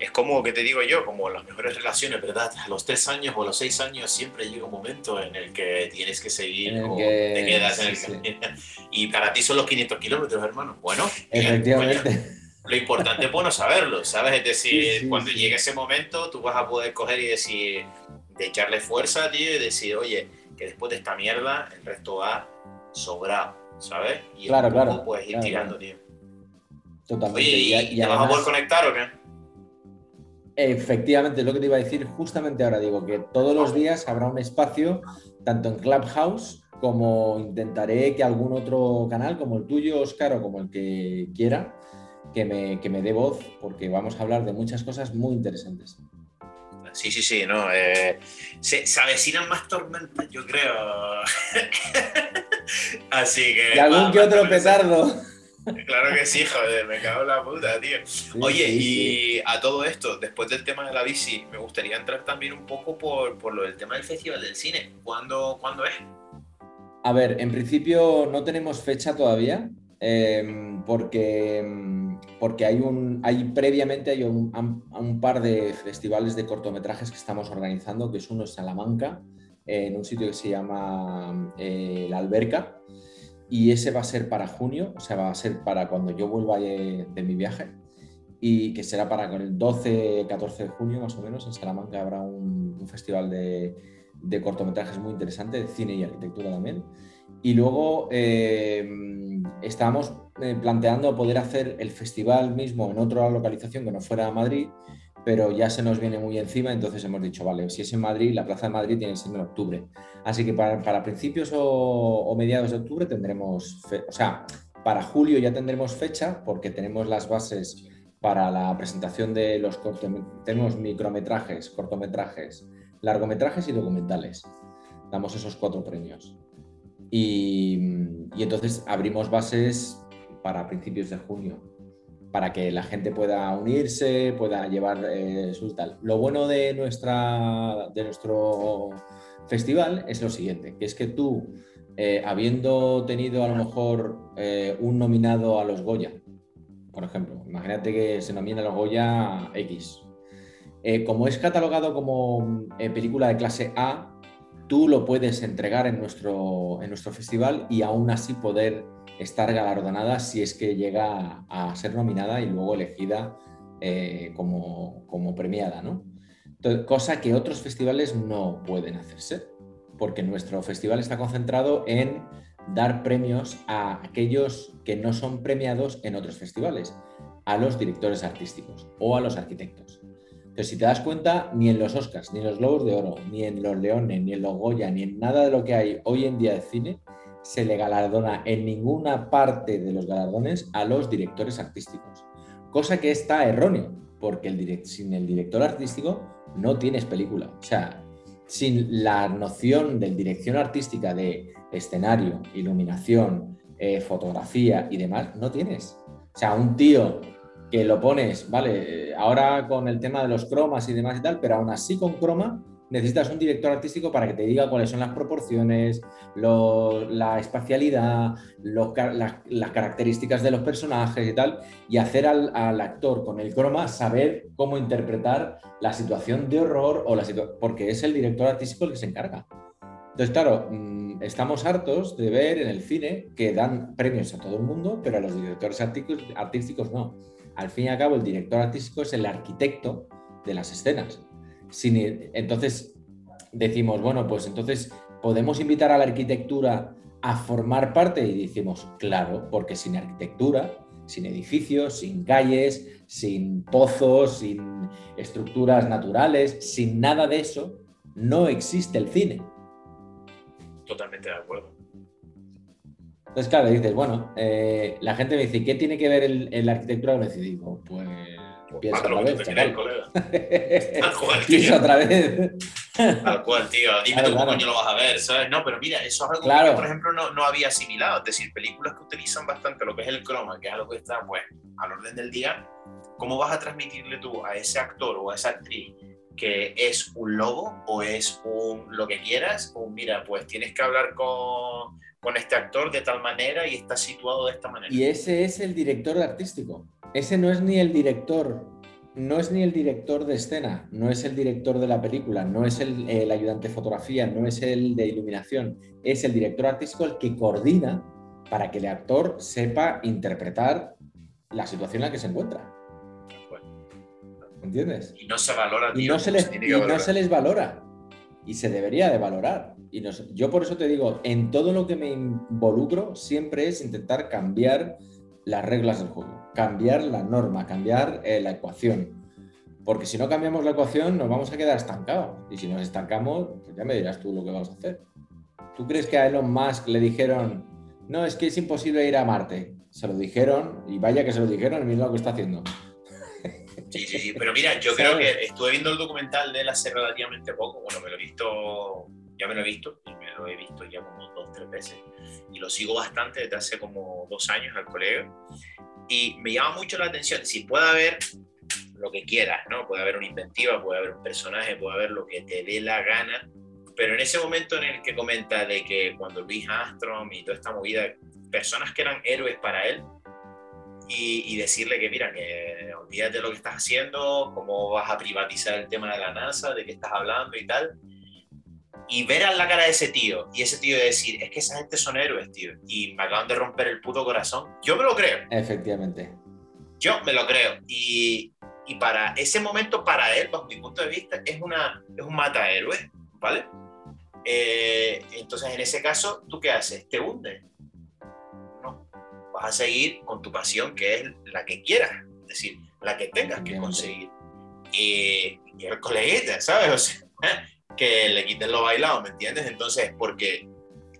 Es como, que te digo yo, como las mejores relaciones, ¿verdad? A los tres años o a los seis años siempre llega un momento en el que tienes que seguir o que... te quedas en sí, el camino. Sí. Y para ti son los quinientos kilómetros, hermano. Bueno, efectivamente. Bien, lo importante es bueno saberlo, ¿sabes? Es decir, sí, sí, cuando sí. llegue ese momento tú vas a poder coger y decir... de echarle fuerza, tío, y decir, oye, que después de esta mierda el resto va sobrado, ¿sabes? Y claro, poco, claro, puedes ir claro, tirando, claro. tío. Totalmente. Oye, ¿y, y, y te además, vas a poder conectar o qué? Efectivamente, es lo que te iba a decir justamente ahora, digo, que todos los días habrá un espacio, tanto en Clubhouse como intentaré que algún otro canal, como el tuyo, Óscar, o como el que quiera, que me, que me dé voz, porque vamos a hablar de muchas cosas muy interesantes. Sí, sí, sí, no. Eh, se, se avecinan más tormentas, yo creo. Así que. Y algún que otro petardo. Claro que sí, joder, me cago en la puta, tío. Sí, Oye, sí, y sí. a todo esto, después del tema de la bici, me gustaría entrar también un poco por, por lo del tema del Festival del Cine. ¿Cuándo, ¿cuándo es? A ver, en principio no tenemos fecha todavía, eh, porque. porque hay un hay previamente hay un, un par de festivales de cortometrajes que estamos organizando, que es uno en Salamanca, en un sitio que se llama eh, La Alberca, y ese va a ser para junio, o sea, va a ser para cuando yo vuelva de, de mi viaje, y que será para con el doce catorce de junio más o menos. En Salamanca habrá un, un festival de, de cortometrajes muy interesante, de cine y arquitectura también. Y luego eh, estábamos planteando poder hacer el festival mismo en otra localización que no fuera Madrid, pero ya se nos viene muy encima, entonces hemos dicho, vale, si es en Madrid, la Plaza de Madrid tiene que ser en octubre. Así que para, para principios o, o mediados de octubre tendremos, fe- o sea, para julio ya tendremos fecha, porque tenemos las bases para la presentación de los cortometrajes, tenemos micrometrajes, cortometrajes, largometrajes y documentales. Damos esos cuatro premios. Y, y entonces abrimos bases para principios de junio, para que la gente pueda unirse, pueda llevar eh, su tal. Lo bueno de, nuestra, de nuestro festival es lo siguiente, que es que tú, eh, habiendo tenido a lo mejor eh, un nominado a los Goya, por ejemplo, imagínate que se nomina a los Goya X, eh, como es catalogado como eh, película de clase A, tú lo puedes entregar en nuestro, en nuestro festival y aún así poder estar galardonada si es que llega a, a ser nominada y luego elegida eh, como, como premiada, ¿no? Entonces, cosa que otros festivales no pueden hacerse, porque nuestro festival está concentrado en dar premios a aquellos que no son premiados en otros festivales, a los directores artísticos o a los arquitectos. Pero si te das cuenta, ni en los Oscars, ni en los Globos de Oro, ni en los Leones, ni en los Goya, ni en nada de lo que hay hoy en día de cine, se le galardona en ninguna parte de los galardones a los directores artísticos. Cosa que está erróneo, porque el direct- sin el director artístico no tienes película. O sea, sin la noción de dirección artística de escenario, iluminación, eh, fotografía y demás, no tienes. O sea, un tío que lo pones, vale, ahora con el tema de los cromas y demás y tal, pero aún así con croma necesitas un director artístico para que te diga cuáles son las proporciones, lo, la espacialidad, lo, la, las características de los personajes y tal, y hacer al, al actor con el croma saber cómo interpretar la situación de horror, o la situ- porque es el director artístico el que se encarga. Entonces, claro, estamos hartos de ver en el cine que dan premios a todo el mundo, pero a los directores artísticos, artísticos no. Al fin y al cabo, el director artístico es el arquitecto de las escenas. Sin, entonces decimos, bueno, pues entonces podemos invitar a la arquitectura a formar parte, y decimos, claro, porque sin arquitectura, sin edificios, sin calles, sin pozos, sin estructuras naturales, sin nada de eso, no existe el cine. Totalmente de acuerdo. Entonces, claro, dices, bueno, eh, la gente me dice, ¿qué tiene que ver el, el arquitectura con el cine? Digo, pues... Piensa otra vez, chaval. Tal cual, tío. Piensa otra vez. Tal cual, tío. Dime claro, tú cómo claro. coño lo vas a ver, ¿sabes? No, pero mira, eso es algo claro. que, por ejemplo, no, no había asimilado. Es decir, películas que utilizan bastante lo que es el croma, que es algo que está, pues, al orden del día. ¿Cómo vas a transmitirle tú a ese actor o a esa actriz que es un lobo o es un lo que quieras? O mira, pues tienes que hablar con, con este actor de tal manera y está situado de esta manera. Y ese es el director artístico. Ese no es ni el director, no es ni el director de escena, no es el director de la película, no es el, el ayudante de fotografía, no es el de iluminación, es el director artístico el que coordina para que el actor sepa interpretar la situación en la que se encuentra. ¿Entiendes? Y no se valora, tío, y no se les, se y no se les valora, y se debería de valorar. Y no, yo por eso te digo, en todo lo que me involucro siempre es intentar cambiar las reglas del juego, cambiar la norma, cambiar eh, la ecuación. Porque si no cambiamos la ecuación nos vamos a quedar estancados. Y si nos estancamos, pues ya me dirás tú lo que vas a hacer. ¿Tú crees que a Elon Musk le dijeron, no, es que es imposible ir a Marte? Se lo dijeron, y vaya que se lo dijeron, y mira lo que está haciendo. Sí, sí, sí, pero mira, yo creo que estuve viendo el documental de él hace relativamente poco. Bueno, me lo he visto, ya me lo he visto, y me lo he visto ya como dos, tres veces. Y lo sigo bastante desde hace como dos años al colega. Y me llama mucho la atención, si puede haber lo que quieras, ¿no? Puede haber una inventiva, puede haber un personaje, puede haber lo que te dé la gana. Pero en ese momento en el que comenta de que cuando Luis Armstrong y toda esta movida, personas que eran héroes para él, Y, y decirle que mira, que olvídate de lo que estás haciendo, cómo vas a privatizar el tema de la NASA, de qué estás hablando y tal, y ver a la cara de ese tío, y ese tío decir, es que esa gente son héroes, tío, y me acaban de romper el puto corazón, yo me lo creo. Efectivamente. Yo me lo creo, y, y para ese momento, para él, bajo mi punto de vista, es, una, es un matahéroes, ¿vale? Eh, entonces, en ese caso, ¿tú qué haces? Te hundes. Vas a seguir con tu pasión, que es la que quieras, es decir, la que tengas que conseguir. Y, y el coleguita, ¿sabes? O sea, que le quiten lo bailado, ¿me entiendes? Entonces, porque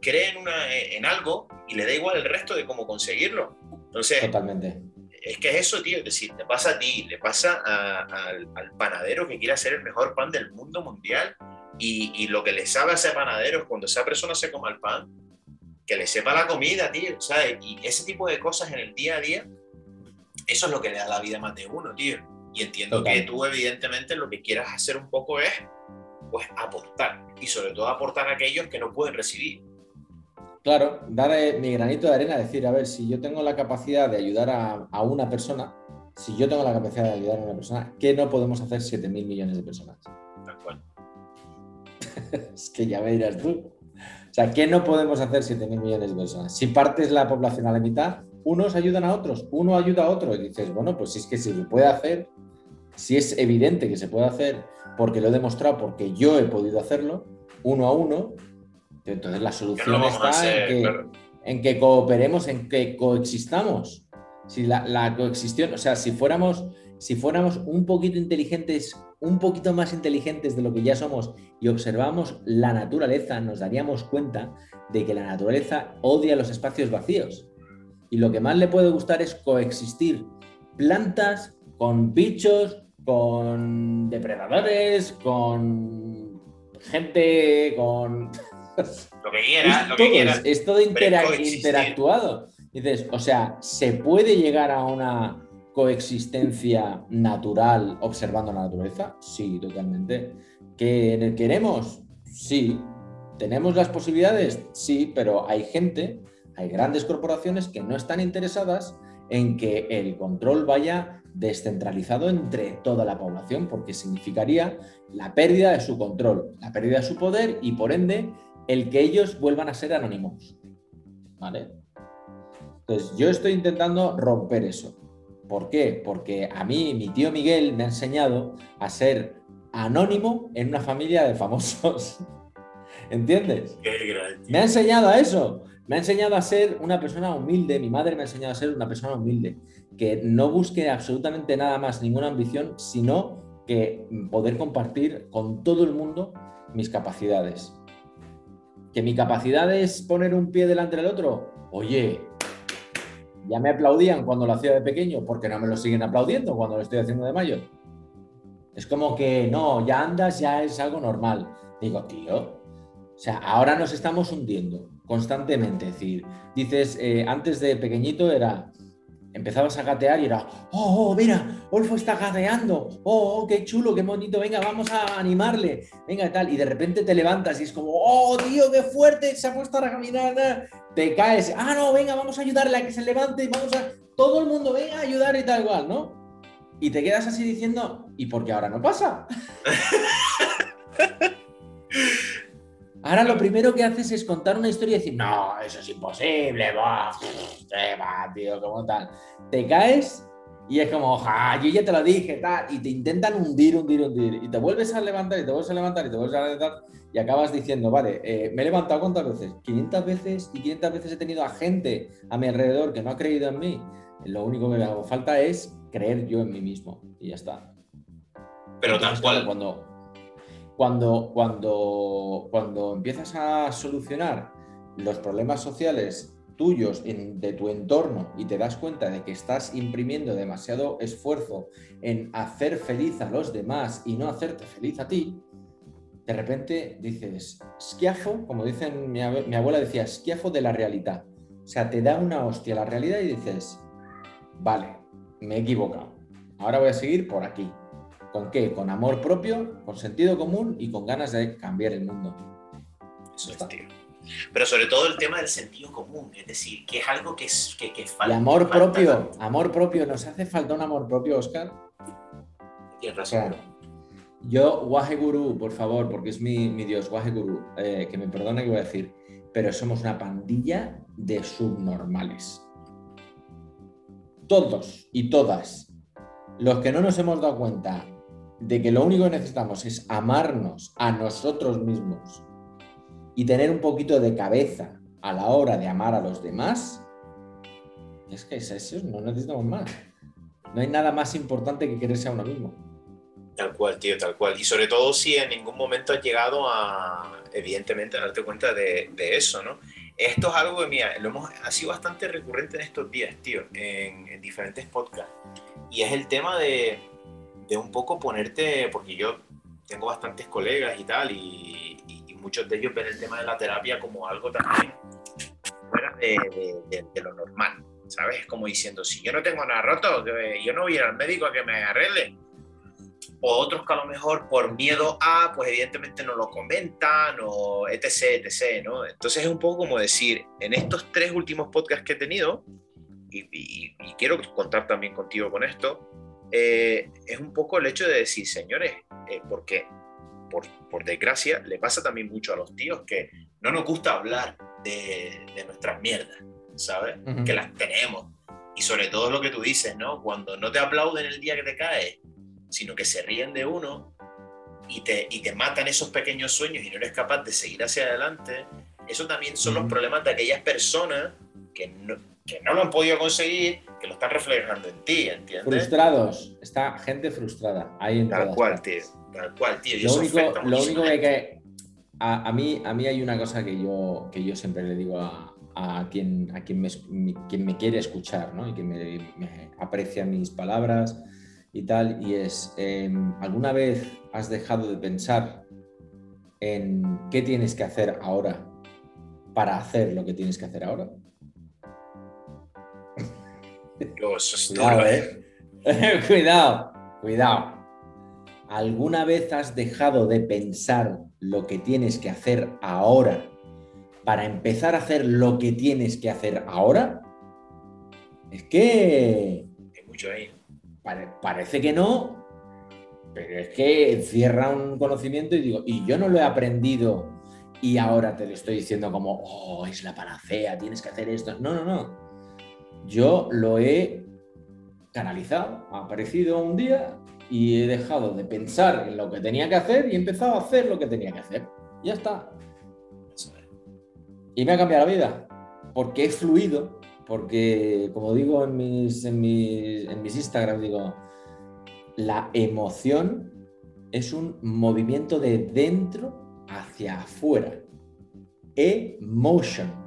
cree en, una, en algo y le da igual el resto de cómo conseguirlo. Entonces, totalmente. Es que es eso, tío, es decir, le pasa a ti, le pasa a, a, al, al panadero que quiere hacer el mejor pan del mundo mundial, y, y lo que le sabe a ese panadero es cuando esa persona se coma el pan, que le sepa la comida, tío, ¿sabes? Y ese tipo de cosas en el día a día, eso es lo que le da la vida más de uno, tío. Y entiendo okay. que tú, evidentemente, lo que quieras hacer un poco es, pues, aportar. Y sobre todo aportar a aquellos que no pueden recibir. Claro, dar eh, mi granito de arena, decir, a ver, si yo tengo la capacidad de ayudar a, a una persona, si yo tengo la capacidad de ayudar a una persona, ¿qué no podemos hacer siete mil millones de personas? Tal cual. Es que ya me dirás tú. O sea, ¿qué no podemos hacer siete mil millones de personas? Si partes la población a la mitad, unos ayudan a otros, uno ayuda a otro. Y dices, bueno, pues si es que se puede hacer, si es evidente que se puede hacer, porque lo he demostrado, porque yo he podido hacerlo, uno a uno, entonces la solución está hacer, en, que, claro. en que cooperemos, en que coexistamos. Si la, la coexistión, o sea, si fuéramos, si fuéramos un poquito inteligentes, un poquito más inteligentes de lo que ya somos y observamos la naturaleza, nos daríamos cuenta de que la naturaleza odia los espacios vacíos. Y lo que más le puede gustar es coexistir plantas con bichos, con depredadores, con gente, con... Lo que quieras, lo que quieras. Es todo interac- interactuado. Dices, o sea, se puede llegar a una coexistencia natural observando la naturaleza. Sí, totalmente. ¿Que queremos? Sí. ¿Tenemos las posibilidades? Sí, pero hay gente, hay grandes corporaciones que no están interesadas en que el control vaya descentralizado entre toda la población, porque significaría la pérdida de su control, la pérdida de su poder y, por ende, el que ellos vuelvan a ser anónimos. ¿Vale? Entonces, yo estoy intentando romper eso. ¿Por qué? Porque a mí, mi tío Miguel me ha enseñado a ser anónimo en una familia de famosos. ¿Entiendes? Qué gran, tío. Me ha enseñado a eso. Me ha enseñado a ser una persona humilde, mi madre me ha enseñado a ser una persona humilde, que no busque absolutamente nada más, ninguna ambición, sino que poder compartir con todo el mundo mis capacidades. ¿Que mi capacidad es poner un pie delante del otro? Oye, ya me aplaudían cuando lo hacía de pequeño, ¿por qué no me lo siguen aplaudiendo cuando lo estoy haciendo de mayor? Es como que no, ya andas, ya es algo normal. Digo, tío, o sea, ahora nos estamos hundiendo constantemente. Es decir, dices, eh, antes de pequeñito era, empezabas a gatear y era, oh, oh, mira, Olfo está gateando, oh, oh, qué chulo, qué bonito, venga, vamos a animarle, venga, tal, y de repente te levantas y es como, oh, tío, qué fuerte, se ha puesto a caminar, te caes, ah, no, venga, vamos a ayudarle a que se levante, vamos a, todo el mundo, venga, a ayudar y tal, igual, ¿no? Y te quedas así diciendo, ¿y por qué ahora no pasa? Ahora lo primero que haces es contar una historia y decir, no, eso es imposible, va, tío, como tal. Te caes y es como, ja, yo ya te lo dije, tal, y te intentan hundir, hundir, hundir, y te vuelves a levantar, y te vuelves a levantar, y te vuelves a levantar, y acabas diciendo, vale, eh, me he levantado ¿cuántas veces? quinientas veces, y quinientas veces he tenido a gente a mi alrededor que no ha creído en mí. Lo único que me hago falta es creer yo en mí mismo, y ya está. Pero tal cual. Cuando... Cuando, cuando, cuando empiezas a solucionar los problemas sociales tuyos, en, de tu entorno, y te das cuenta de que estás imprimiendo demasiado esfuerzo en hacer feliz a los demás y no hacerte feliz a ti, de repente dices, schiaffo, como dicen, mi, ab- mi abuela decía, schiaffo de la realidad. O sea, te da una hostia la realidad y dices, vale, me he equivocado, ahora voy a seguir por aquí. ¿Con qué? Con amor propio, con sentido común y con ganas de cambiar el mundo. Eso es, tío. Pero sobre todo el tema del sentido común, es decir, que es algo que, que, que falta. Y amor falta propio, tanto. Amor propio. ¿Nos hace falta un amor propio, Óscar? Tienes razón. Claro. Yo, Waheguru, por favor, porque es mi, mi dios, Waheguru, eh, que me perdone que voy a decir, pero somos una pandilla de subnormales. Todos y todas. Los que no nos hemos dado cuenta de que lo único que necesitamos es amarnos a nosotros mismos y tener un poquito de cabeza a la hora de amar a los demás, es que eso no necesitamos más. No hay nada más importante que quererse a uno mismo. Tal cual, tío, tal cual. Y sobre todo si en ningún momento has llegado a, evidentemente, a darte cuenta de, de eso, ¿no? Esto es algo que, mira, lo hemos, ha sido bastante recurrente en estos días, tío, en, en diferentes podcasts. Y es el tema de... de un poco ponerte, porque yo tengo bastantes colegas y tal, y, y, y muchos de ellos ven el tema de la terapia como algo también fuera de, de, de, de lo normal, ¿sabes? Es como diciendo, si yo no tengo nada roto, yo no voy a ir al médico a que me arregle. O otros que a lo mejor por miedo a, pues evidentemente no lo comentan, o etc, etc, ¿no? Entonces es un poco como decir, en estos tres últimos podcasts que he tenido, y, y, y quiero contar también contigo con esto, Eh, es un poco el hecho de decir, señores, eh, porque por, por desgracia le pasa también mucho a los tíos que no nos gusta hablar de, de nuestras mierdas, ¿sabes? Uh-huh. Que las tenemos, y sobre todo lo que tú dices, ¿no? Cuando no te aplauden el día que te caes, sino que se ríen de uno y te, y te matan esos pequeños sueños y no eres capaz de seguir hacia adelante. Eso también son uh-huh. los problemas de aquellas personas que no, que no lo han podido conseguir, que lo están reflejando en ti, ¿entiendes? Frustrados, está gente frustrada. Ahí en tal cual, tío, tal cual, tío. Lo único, lo único que, que a, a, mí, a mí hay una cosa que yo, que yo siempre le digo a, a, quien, a quien, me, quien me quiere escuchar, ¿no? Y que me, me aprecia mis palabras y tal, y es, eh, ¿alguna vez has dejado de pensar en qué tienes que hacer ahora para hacer lo que tienes que hacer ahora? Dios, es cuidado, duro, ¿eh? ¿eh? cuidado, cuidado. ¿Alguna vez has dejado de pensar lo que tienes que hacer ahora para empezar a hacer lo que tienes que hacer ahora? Es que... Hay mucho ahí. Pare- parece que no, pero es que encierra un conocimiento y digo, y yo no lo he aprendido y ahora te lo estoy diciendo como, oh, es la panacea, tienes que hacer esto. No, no, no. Yo lo he canalizado, ha aparecido un día y he dejado de pensar en lo que tenía que hacer y he empezado a hacer lo que tenía que hacer. Ya está. Y me ha cambiado la vida, porque he fluido, porque, como digo en mis, en mis, en mis Instagram, digo, la emoción es un movimiento de dentro hacia afuera. Emotion.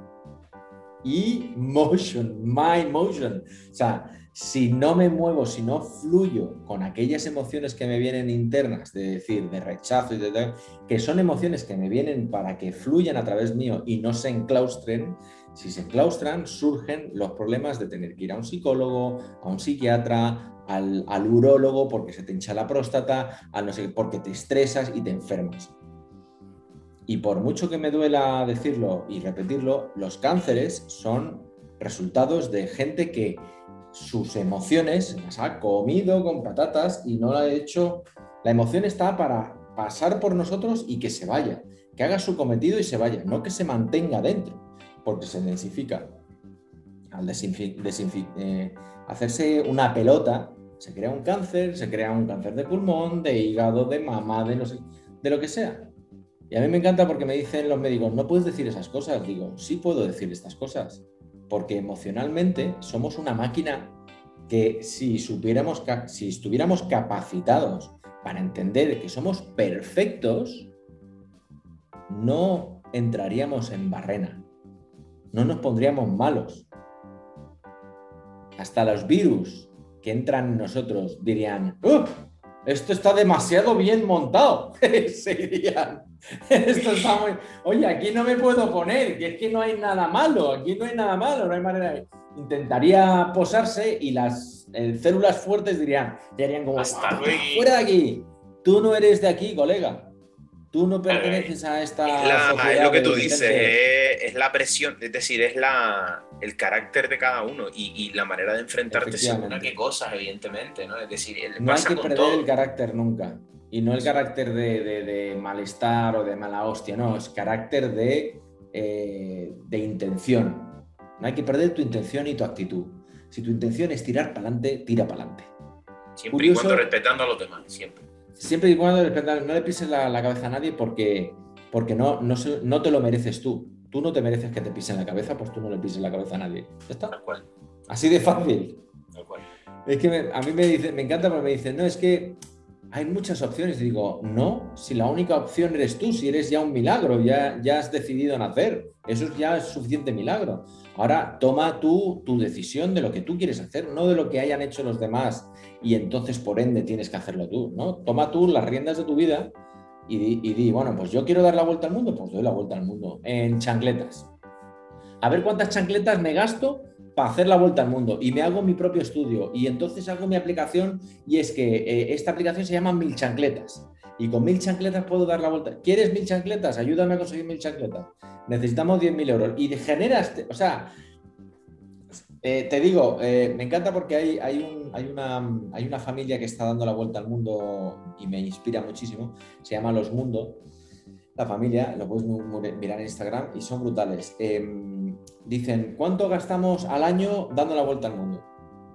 Emotion, my emotion. O sea, si no me muevo, si no fluyo con aquellas emociones que me vienen internas, de decir, de rechazo y de tal, que son emociones que me vienen para que fluyan a través mío y no se enclaustren. Si se enclaustran, surgen los problemas de tener que ir a un psicólogo, a un psiquiatra, al, al urólogo porque se te hincha la próstata, al no sé qué, porque te estresas y te enfermas. Y por mucho que me duela decirlo y repetirlo, los cánceres son resultados de gente que sus emociones las ha comido con patatas y no la ha hecho. La emoción está para pasar por nosotros y que se vaya, que haga su cometido y se vaya, no que se mantenga dentro, porque se densifica. Al desinfi- desinfi- eh, hacerse una pelota, se crea un cáncer, se crea un cáncer de pulmón, de hígado, de mama, de, no sé, de lo que sea. Y a mí me encanta porque me dicen los médicos, no puedes decir esas cosas. Digo, sí puedo decir estas cosas, porque emocionalmente somos una máquina que si supiéramos, si estuviéramos capacitados para entender que somos perfectos, no entraríamos en barrena, no nos pondríamos malos. Hasta los virus que entran en nosotros dirían, ¡uf! Esto está demasiado bien montado. Se dirían, esto está muy... Oye, aquí no me puedo poner, que es que no hay nada malo, aquí no hay nada malo, no hay manera de... Intentaría posarse y las eh, células fuertes dirían, dirían como, hasta luego, fuera de aquí, tú no eres de aquí, colega. Tú no perteneces a esta la, sociedad. Es lo que tú dices, es, es la presión, es decir, es la, el carácter de cada uno y, y la manera de enfrentarte según a qué cosas, evidentemente, ¿no? Es decir, el, no hay que perder todo. El carácter nunca, y no el carácter de, de, de malestar o de mala hostia, no, es carácter de, eh, de intención. No hay que perder tu intención y tu actitud. Si tu intención es tirar para adelante, tira para adelante. Siempre Curioso, y cuando respetando a los demás, siempre. Siempre y cuando no le pises la, la cabeza a nadie porque, porque no, no, se, no te lo mereces tú. Tú no te mereces que te pisen la cabeza, pues tú no le pises la cabeza a nadie. ¿Ya está? Tal cual. Así de fácil. Tal cual. Es que me, a mí me, dice, me encanta porque me dicen, no, es que hay muchas opciones. Y digo, no, si la única opción eres tú, si eres ya un milagro, ya, ya has decidido nacer. Eso ya es suficiente milagro. Ahora toma tú tu decisión de lo que tú quieres hacer, no de lo que hayan hecho los demás. Y entonces, por ende, tienes que hacerlo tú, ¿no? Toma tú las riendas de tu vida y di, y di, bueno, pues yo quiero dar la vuelta al mundo, pues doy la vuelta al mundo en chancletas. A ver cuántas chancletas me gasto para hacer la vuelta al mundo y me hago mi propio estudio y entonces hago mi aplicación y es que eh, esta aplicación se llama Mil Chancletas y con Mil Chancletas puedo dar la vuelta. ¿Quieres Mil Chancletas? Ayúdame a conseguir Mil Chancletas. Necesitamos diez mil euros y generas, o sea... Eh, te digo, eh, me encanta porque hay, hay, un, hay, una, hay una familia que está dando la vuelta al mundo y me inspira muchísimo, se llama Los Mundo, la familia, lo puedes mirar en Instagram y son brutales. Eh, dicen, ¿cuánto gastamos al año dando la vuelta al mundo?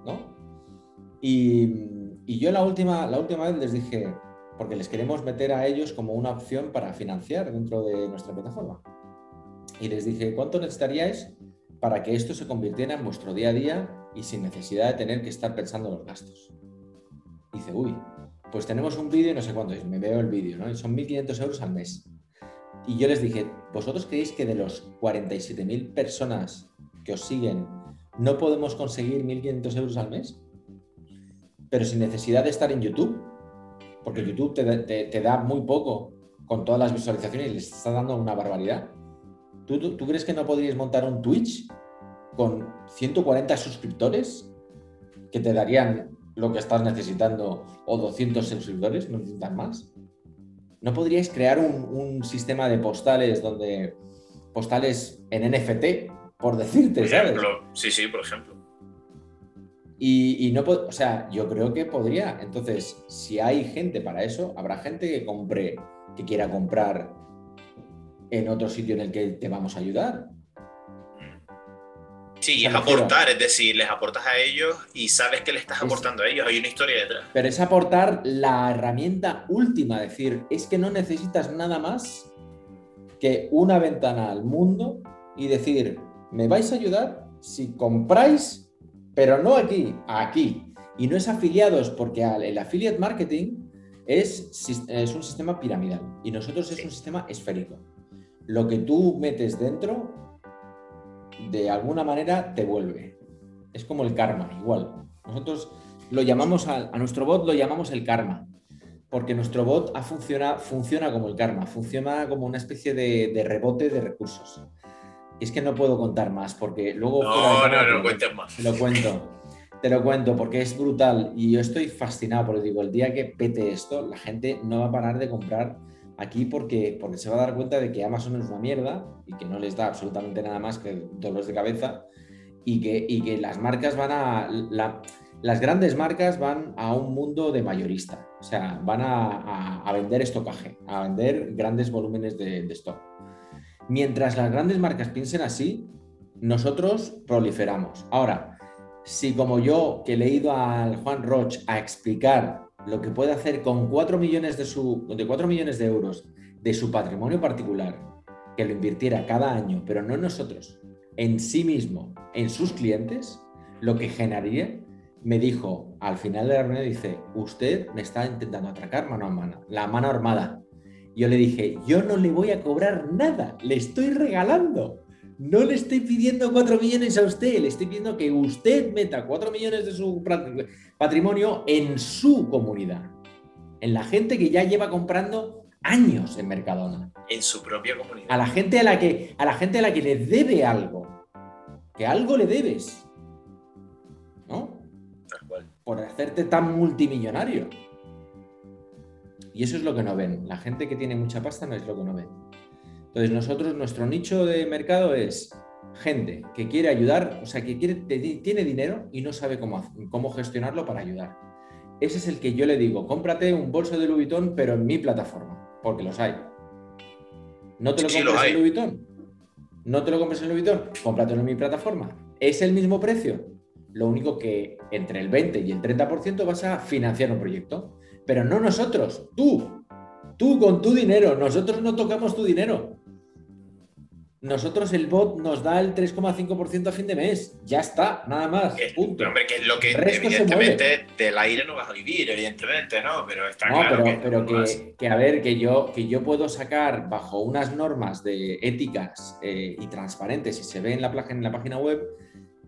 ¿No? Y, y yo la última, la última vez les dije, porque les queremos meter a ellos como una opción para financiar dentro de nuestra plataforma. Y les dije, ¿cuánto necesitaríais para que esto se convirtiera en vuestro día a día y sin necesidad de tener que estar pensando en los gastos. Y dice, uy, pues tenemos un vídeo y no sé cuánto es, me veo el vídeo, ¿no? Y son mil quinientos euros al mes. Y yo les dije, ¿vosotros creéis que de los cuarenta y siete mil personas que os siguen no podemos conseguir mil quinientos euros al mes? Pero sin necesidad de estar en YouTube, porque YouTube te, te, te da muy poco con todas las visualizaciones y les está dando una barbaridad. ¿Tú, tú, tú crees que no podríais montar un Twitch con ciento cuarenta suscriptores que te darían lo que estás necesitando o doscientos suscriptores? ¿No necesitas más? ¿No podríais crear un, un sistema de postales donde postales en N F T, por decirte, por ejemplo, ¿sabes? Sí, sí, por ejemplo. Y, y no, o sea, yo creo que podría. Entonces, si hay gente para eso, habrá gente que compre, que quiera comprar en otro sitio en el que te vamos a ayudar. Sí, y es aportar, es decir, les aportas a ellos y sabes que le estás aportando a ellos, hay una historia detrás. Pero es aportar la herramienta última, es decir, es que no necesitas nada más que una ventana al mundo y decir, me vais a ayudar si compráis, pero no aquí, aquí. Y no es afiliados, porque el affiliate marketing es, es un sistema piramidal y nosotros es un sistema esférico. Lo que tú metes dentro, de alguna manera te vuelve. Es como el karma, igual. Nosotros lo llamamos, a, a nuestro bot lo llamamos el karma, porque nuestro bot ha funciona, funciona como el karma, funciona como una especie de, de rebote de recursos. Y es que no puedo contar más, porque luego... No, no, no cuentes más. Te lo cuento, te lo cuento, porque es brutal y yo estoy fascinado, porque digo, el día que pete esto, la gente no va a parar de comprar aquí porque, porque se va a dar cuenta de que Amazon es una mierda y que no les da absolutamente nada más que dolores de cabeza y que, y que las marcas van a... La, las grandes marcas van a un mundo de mayorista. O sea, van a, a, a vender estocaje, a vender grandes volúmenes de, de stock. Mientras las grandes marcas piensen así, nosotros proliferamos. Ahora, si como yo, que le he ido al Juan Roch a explicar lo que puede hacer con cuatro millones de, su, de cuatro millones de euros de su patrimonio particular, que lo invirtiera cada año, pero no en nosotros, en sí mismo, en sus clientes, lo que generaría, me dijo, al final de la reunión, dice, usted me está intentando atracar mano a mano, la mano armada. Yo le dije, yo no le voy a cobrar nada, le estoy regalando. No le estoy pidiendo cuatro millones a usted, le estoy pidiendo que usted meta cuatro millones de su patrimonio en su comunidad, en la gente que ya lleva comprando años en Mercadona. En su propia comunidad. A la gente a la que, a la gente a la que le debe algo, que algo le debes, ¿no? Tal cual. Por hacerte tan multimillonario. Y eso es lo que no ven, la gente que tiene mucha pasta no es lo que no ven. Entonces nosotros, nuestro nicho de mercado es gente que quiere ayudar, o sea, que quiere, tiene dinero y no sabe cómo, cómo gestionarlo para ayudar. Ese es el que yo le digo, cómprate un bolso de Louis Vuitton, pero en mi plataforma, porque los hay. No te lo sí, compres en Louis Vuitton. No te lo compres en Louis Vuitton, cómpratelo en mi plataforma. Es el mismo precio. Lo único que entre el veinte y el treinta por ciento vas a financiar un proyecto. Pero no nosotros, tú. Tú con tu dinero. Nosotros no tocamos tu dinero. Nosotros el bot nos da el tres coma cinco por ciento a fin de mes. Ya está, nada más. Punto. Hombre, que es lo que evidentemente del aire no vas a vivir, evidentemente, ¿no? Pero está no, claro. Pero, que, pero que, que a ver, que yo, que yo puedo sacar bajo unas normas de éticas eh, y transparentes, si se ve en la, en la página web,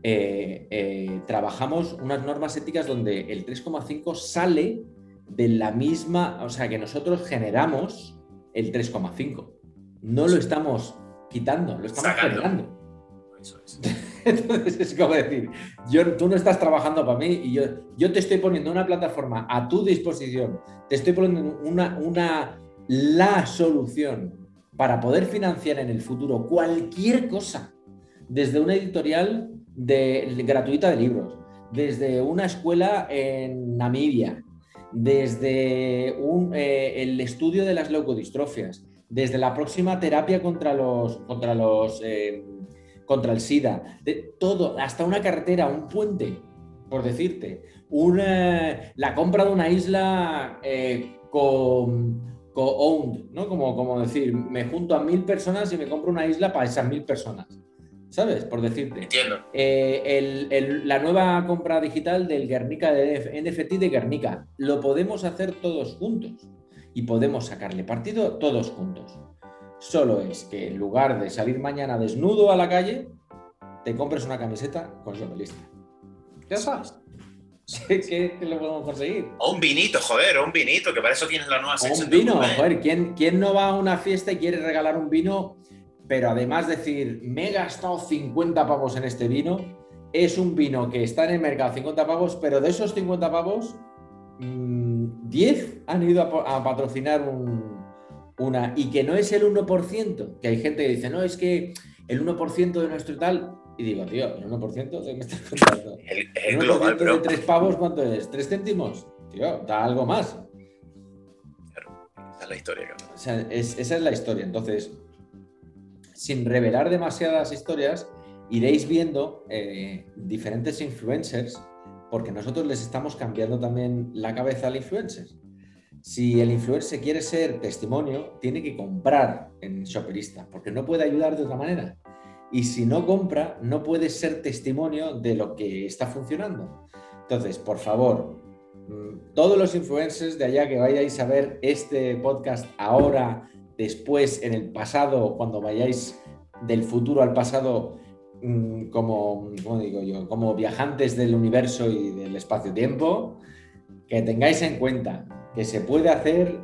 eh, eh, trabajamos unas normas éticas donde el tres coma cinco sale de la misma, o sea, que nosotros generamos el tres coma cinco. No lo estamos quitando, lo estamos generando. Eso es. Entonces es como decir, yo, tú no estás trabajando para mí y yo, yo te estoy poniendo una plataforma a tu disposición, te estoy poniendo una, una, la solución para poder financiar en el futuro cualquier cosa, desde una editorial de, gratuita de libros, desde una escuela en Namibia, desde un, eh, el estudio de las leucodistrofias, desde la próxima terapia contra los contra los eh, contra el SIDA, de todo, hasta una carretera, un puente, por decirte, una, la compra de una isla eh, co-owned, ¿no? Como, como decir, me junto a mil personas y me compro una isla para esas mil personas. ¿Sabes? Por decirte. Entiendo. Eh, el, el, la nueva compra digital del Guernica, de N F T de Guernica. Lo podemos hacer todos juntos y podemos sacarle partido todos juntos. Solo es que en lugar de salir mañana desnudo a la calle, te compres una camiseta con Shopelista. Ya sabes. ¿Qué, qué, ¿Qué lo podemos conseguir? O un vinito, joder, o un vinito, que para eso tienes la nueva sección. O un vino, de joder. ¿quién, ¿Quién no va a una fiesta y quiere regalar un vino? Pero además decir, me he gastado cincuenta pavos en este vino, es un vino que está en el mercado, cincuenta pavos, pero de esos cincuenta pavos, mmm, diez han ido a, a patrocinar un, una, y que no es el uno por ciento, que hay gente que dice, no, es que el uno por ciento de nuestro tal, y digo, tío, el uno por ciento se me está contando. El, el, el global, pero... de tres pavos, ¿cuánto es? ¿tres céntimos? Tío, da algo más. Claro, esa es la historia, cabrón. O sea, es, esa es la historia, entonces... Sin revelar demasiadas historias, iréis viendo eh, diferentes influencers, porque nosotros les estamos cambiando también la cabeza al influencer. Si el influencer quiere ser testimonio, tiene que comprar en Shopelista, porque no puede ayudar de otra manera. Y si no compra, no puede ser testimonio de lo que está funcionando. Entonces, por favor, todos los influencers de allá que vayáis a ver este podcast ahora, después, en el pasado, cuando vayáis del futuro al pasado, como, ¿cómo digo yo? Como viajantes del universo y del espacio-tiempo, que tengáis en cuenta que se puede hacer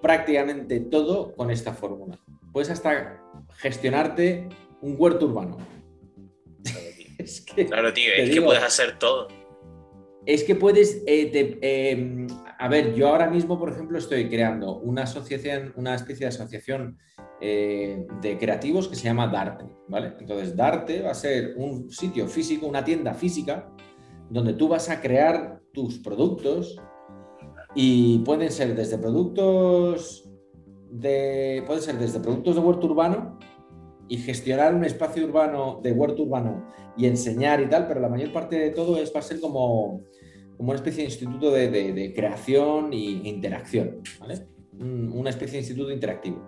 prácticamente todo con esta fórmula. Puedes hasta gestionarte un huerto urbano. Claro, tío, es que, claro, tío, es digo, que puedes hacer todo. Es que puedes... Eh, te, eh, a ver, yo ahora mismo, por ejemplo, estoy creando una asociación, una especie de asociación eh, de creativos que se llama Darte, ¿vale? Entonces, Darte va a ser un sitio físico, una tienda física, donde tú vas a crear tus productos y pueden ser desde productos de, pueden ser desde productos de huerto urbano y gestionar un espacio urbano de huerto urbano y enseñar y tal, pero la mayor parte de todo es, va a ser como, como una especie de instituto de, de, de creación e interacción, ¿vale? Una especie de instituto interactivo.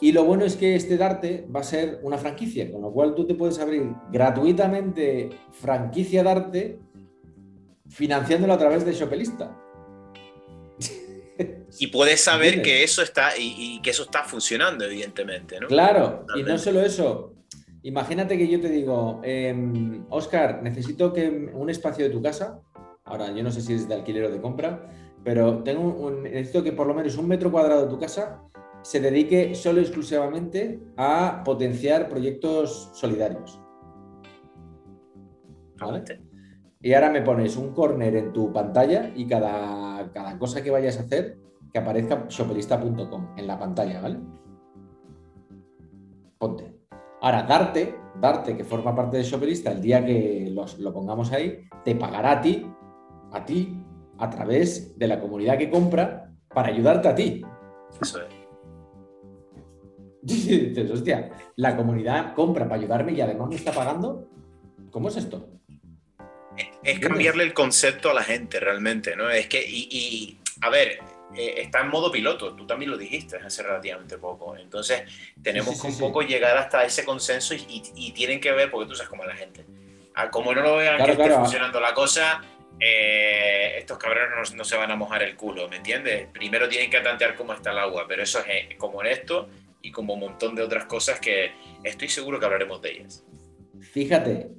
Y lo bueno es que este Darte va a ser una franquicia, con lo cual tú te puedes abrir gratuitamente franquicia Darte financiándolo a través de Shopelista. Y puedes saber ¿Entiendes? que eso está y, y que eso está funcionando, evidentemente, ¿no? Claro, y no solo eso. Imagínate que yo te digo, eh, Oscar, necesito que un espacio de tu casa, ahora yo no sé si es de alquiler o de compra, pero tengo un, necesito que por lo menos un metro cuadrado de tu casa se dedique solo y exclusivamente a potenciar proyectos solidarios. ¿Vale? Y ahora me pones un corner en tu pantalla y cada, cada cosa que vayas a hacer que aparezca shopelista punto com en la pantalla, ¿vale? Ponte. Ahora, Darte, Darte, que forma parte de Shopelista, el día que los, lo pongamos ahí, te pagará a ti, a ti, a través de la comunidad que compra, para ayudarte a ti. Eso es. Dices, hostia, la comunidad compra para ayudarme y además me está pagando. ¿Cómo es esto? Es, es cambiarle el concepto a la gente, realmente, ¿no? Es que, y, y a ver... Eh, está en modo piloto, tú también lo dijiste hace relativamente poco, entonces tenemos sí, sí, que un sí, poco sí. llegar hasta ese consenso y, y, y tienen que ver, porque tú sabes cómo es la gente, ah, como no lo vean claro, que claro. esté funcionando la cosa, eh, estos cabrones no, no se van a mojar el culo, ¿me entiendes? Primero tienen que tantear cómo está el agua, pero eso es como en esto y como un montón de otras cosas que estoy seguro que hablaremos de ellas. Fíjate,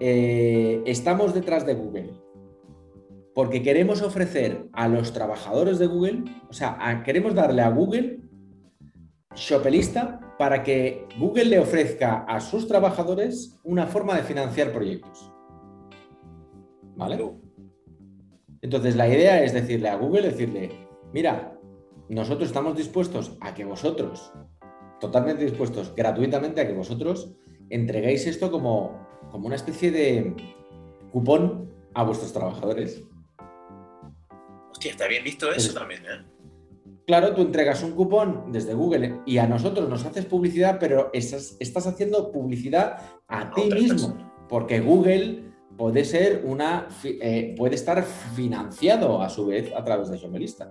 eh, estamos detrás de Google porque queremos ofrecer a los trabajadores de Google, o sea, a, queremos darle a Google Shopelista para que Google le ofrezca a sus trabajadores una forma de financiar proyectos. ¿Vale? Entonces, la idea es decirle a Google, decirle, mira, nosotros estamos dispuestos a que vosotros, totalmente dispuestos, gratuitamente, a que vosotros entreguéis esto como, como una especie de cupón a vuestros trabajadores. Hostia, está bien visto eso. Entonces, también, ¿eh? Claro, tú entregas un cupón desde Google y a nosotros nos haces publicidad, pero estás, estás haciendo publicidad a, a ti mismo, persona. Porque Google puede ser una, eh, puede estar financiado a su vez a través de Shopelista.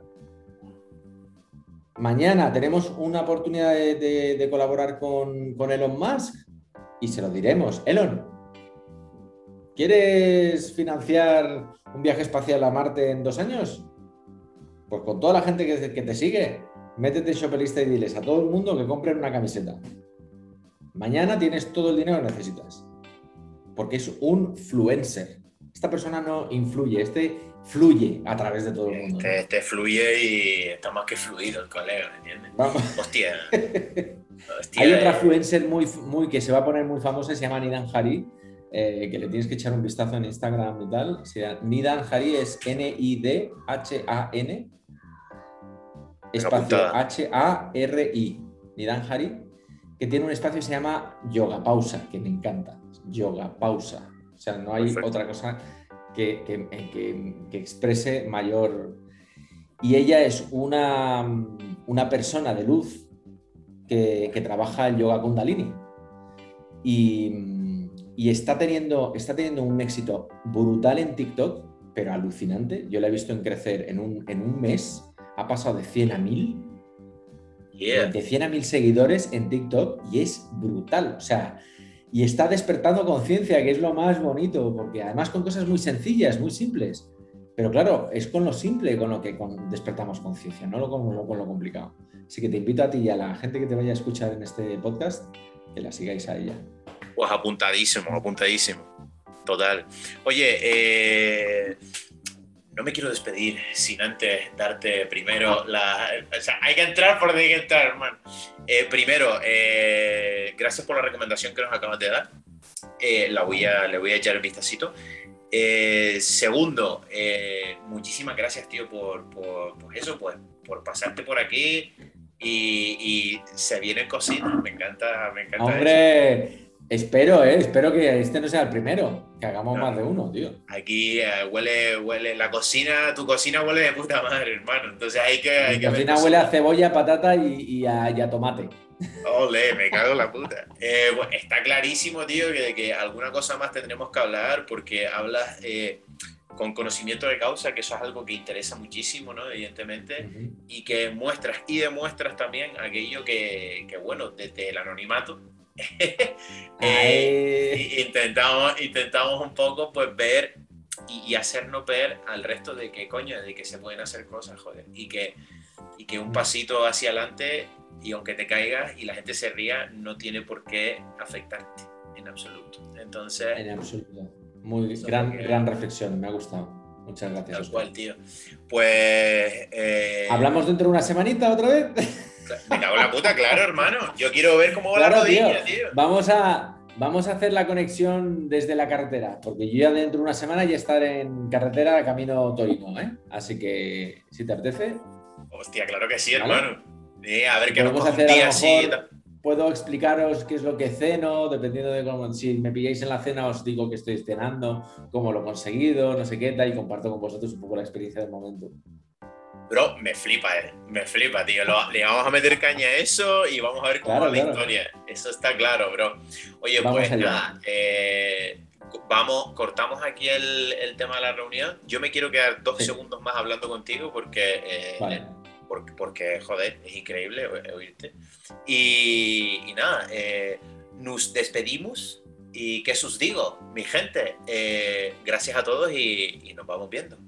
Mañana tenemos una oportunidad de, de, de colaborar con, con Elon Musk y se lo diremos. Elon, ¿quieres financiar un viaje espacial a Marte en dos años? Pues con toda la gente que, que te sigue, métete en Shopelista y diles a todo el mundo que compren una camiseta. Mañana tienes todo el dinero que necesitas. Porque es un fluencer. Esta persona no influye, este fluye a través de todo el mundo. Este, ¿no? este fluye y está más que fluido el colega, ¿entiendes? Vamos. Hostia. Hostia. Hay otra influencer muy, muy, que se va a poner muy famosa, se llama Nidhan Hari, eh, que le tienes que echar un vistazo en Instagram y tal. O sea, Nidhan Hari es N I D H A N espacio H A R I. Nidhan Hari, que tiene un espacio que se llama Yoga Pausa, que me encanta. Yoga Pausa. O sea, no hay Perfecto. Otra cosa que, que, que, que exprese mayor. Y ella es una, una persona de luz que, que trabaja el yoga kundalini. Y, y está, teniendo, está teniendo un éxito brutal en TikTok, pero alucinante. Yo la he visto en crecer en un, en un mes. Ha pasado de cien a mil. Yeah. De cien a mil seguidores en TikTok y es brutal. O sea... Y está despertando conciencia, que es lo más bonito, porque además con cosas muy sencillas, muy simples. Pero claro, es con lo simple con lo que con despertamos conciencia, no con lo, con lo complicado. Así que te invito a ti y a la gente que te vaya a escuchar en este podcast, que la sigáis a ella. Pues apuntadísimo, apuntadísimo. Total. Oye, eh... no me quiero despedir sin antes darte primero la... O sea, hay que entrar por donde hay que entrar, hermano. Eh, primero, eh, gracias por la recomendación que nos acabas de dar. Eh, la voy a, le voy a echar un vistacito. Eh, segundo, eh, muchísimas gracias, tío, por, por, por eso, por, por pasarte por aquí. Y, y se vienen cositas. Me encanta, me encanta. ¡Hombre! Eso. Espero, eh, espero que este no sea el primero, que hagamos no, más de uno, tío. Aquí eh, huele, huele, la cocina, tu cocina huele de puta madre, hermano. Entonces hay que... Hay que la cocina huele a cebolla, patata y, y, a, y a tomate. Ole, me cago en la puta. Eh, bueno, está clarísimo, tío, que, que alguna cosa más tendremos que hablar porque hablas... Eh, con conocimiento de causa, que eso es algo que interesa muchísimo, ¿no? Evidentemente, uh-huh. Y que muestras y demuestras también aquello que, que bueno, desde el anonimato eh, intentamos, intentamos un poco pues ver y, y hacernos ver al resto de que coño, de que se pueden hacer cosas, joder, y que, y que un pasito hacia adelante y aunque te caigas y la gente se ría, no tiene por qué afectarte en absoluto. Entonces... En absoluto. Muy gran, que... gran reflexión, me ha gustado. Muchas gracias. Tal cual, tío. Pues... Eh... ¿Hablamos dentro de una semanita otra vez? Me cago en la puta, claro, hermano. Yo quiero ver cómo va claro, la rodilla, tío. tío. Vamos a, vamos a hacer la conexión desde la carretera, porque yo ya dentro de una semana ya estaré en carretera camino Torino, ¿eh? Así que, si te apetece... Hostia, claro que sí, ¿vale? hermano. Eh, a ver qué nos vamos a hacer un día así... Puedo explicaros qué es lo que ceno, dependiendo de cómo, si me pilláis en la cena os digo que estoy cenando, cómo lo he conseguido, no sé qué tal, y comparto con vosotros un poco la experiencia del momento. Bro, me flipa, eh. me flipa, tío. Lo, le vamos a meter caña a eso y vamos a ver cómo claro, va claro. la historia. Eso está claro, bro. Oye, vamos pues allá. nada, eh, vamos, cortamos aquí el, el tema de la reunión. Yo me quiero quedar dos sí. segundos más hablando contigo porque... Eh, vale. Porque, porque, joder, es increíble oírte. Y, y nada, eh, nos despedimos y qué os digo, mi gente. Eh, gracias a todos y, y nos vamos viendo.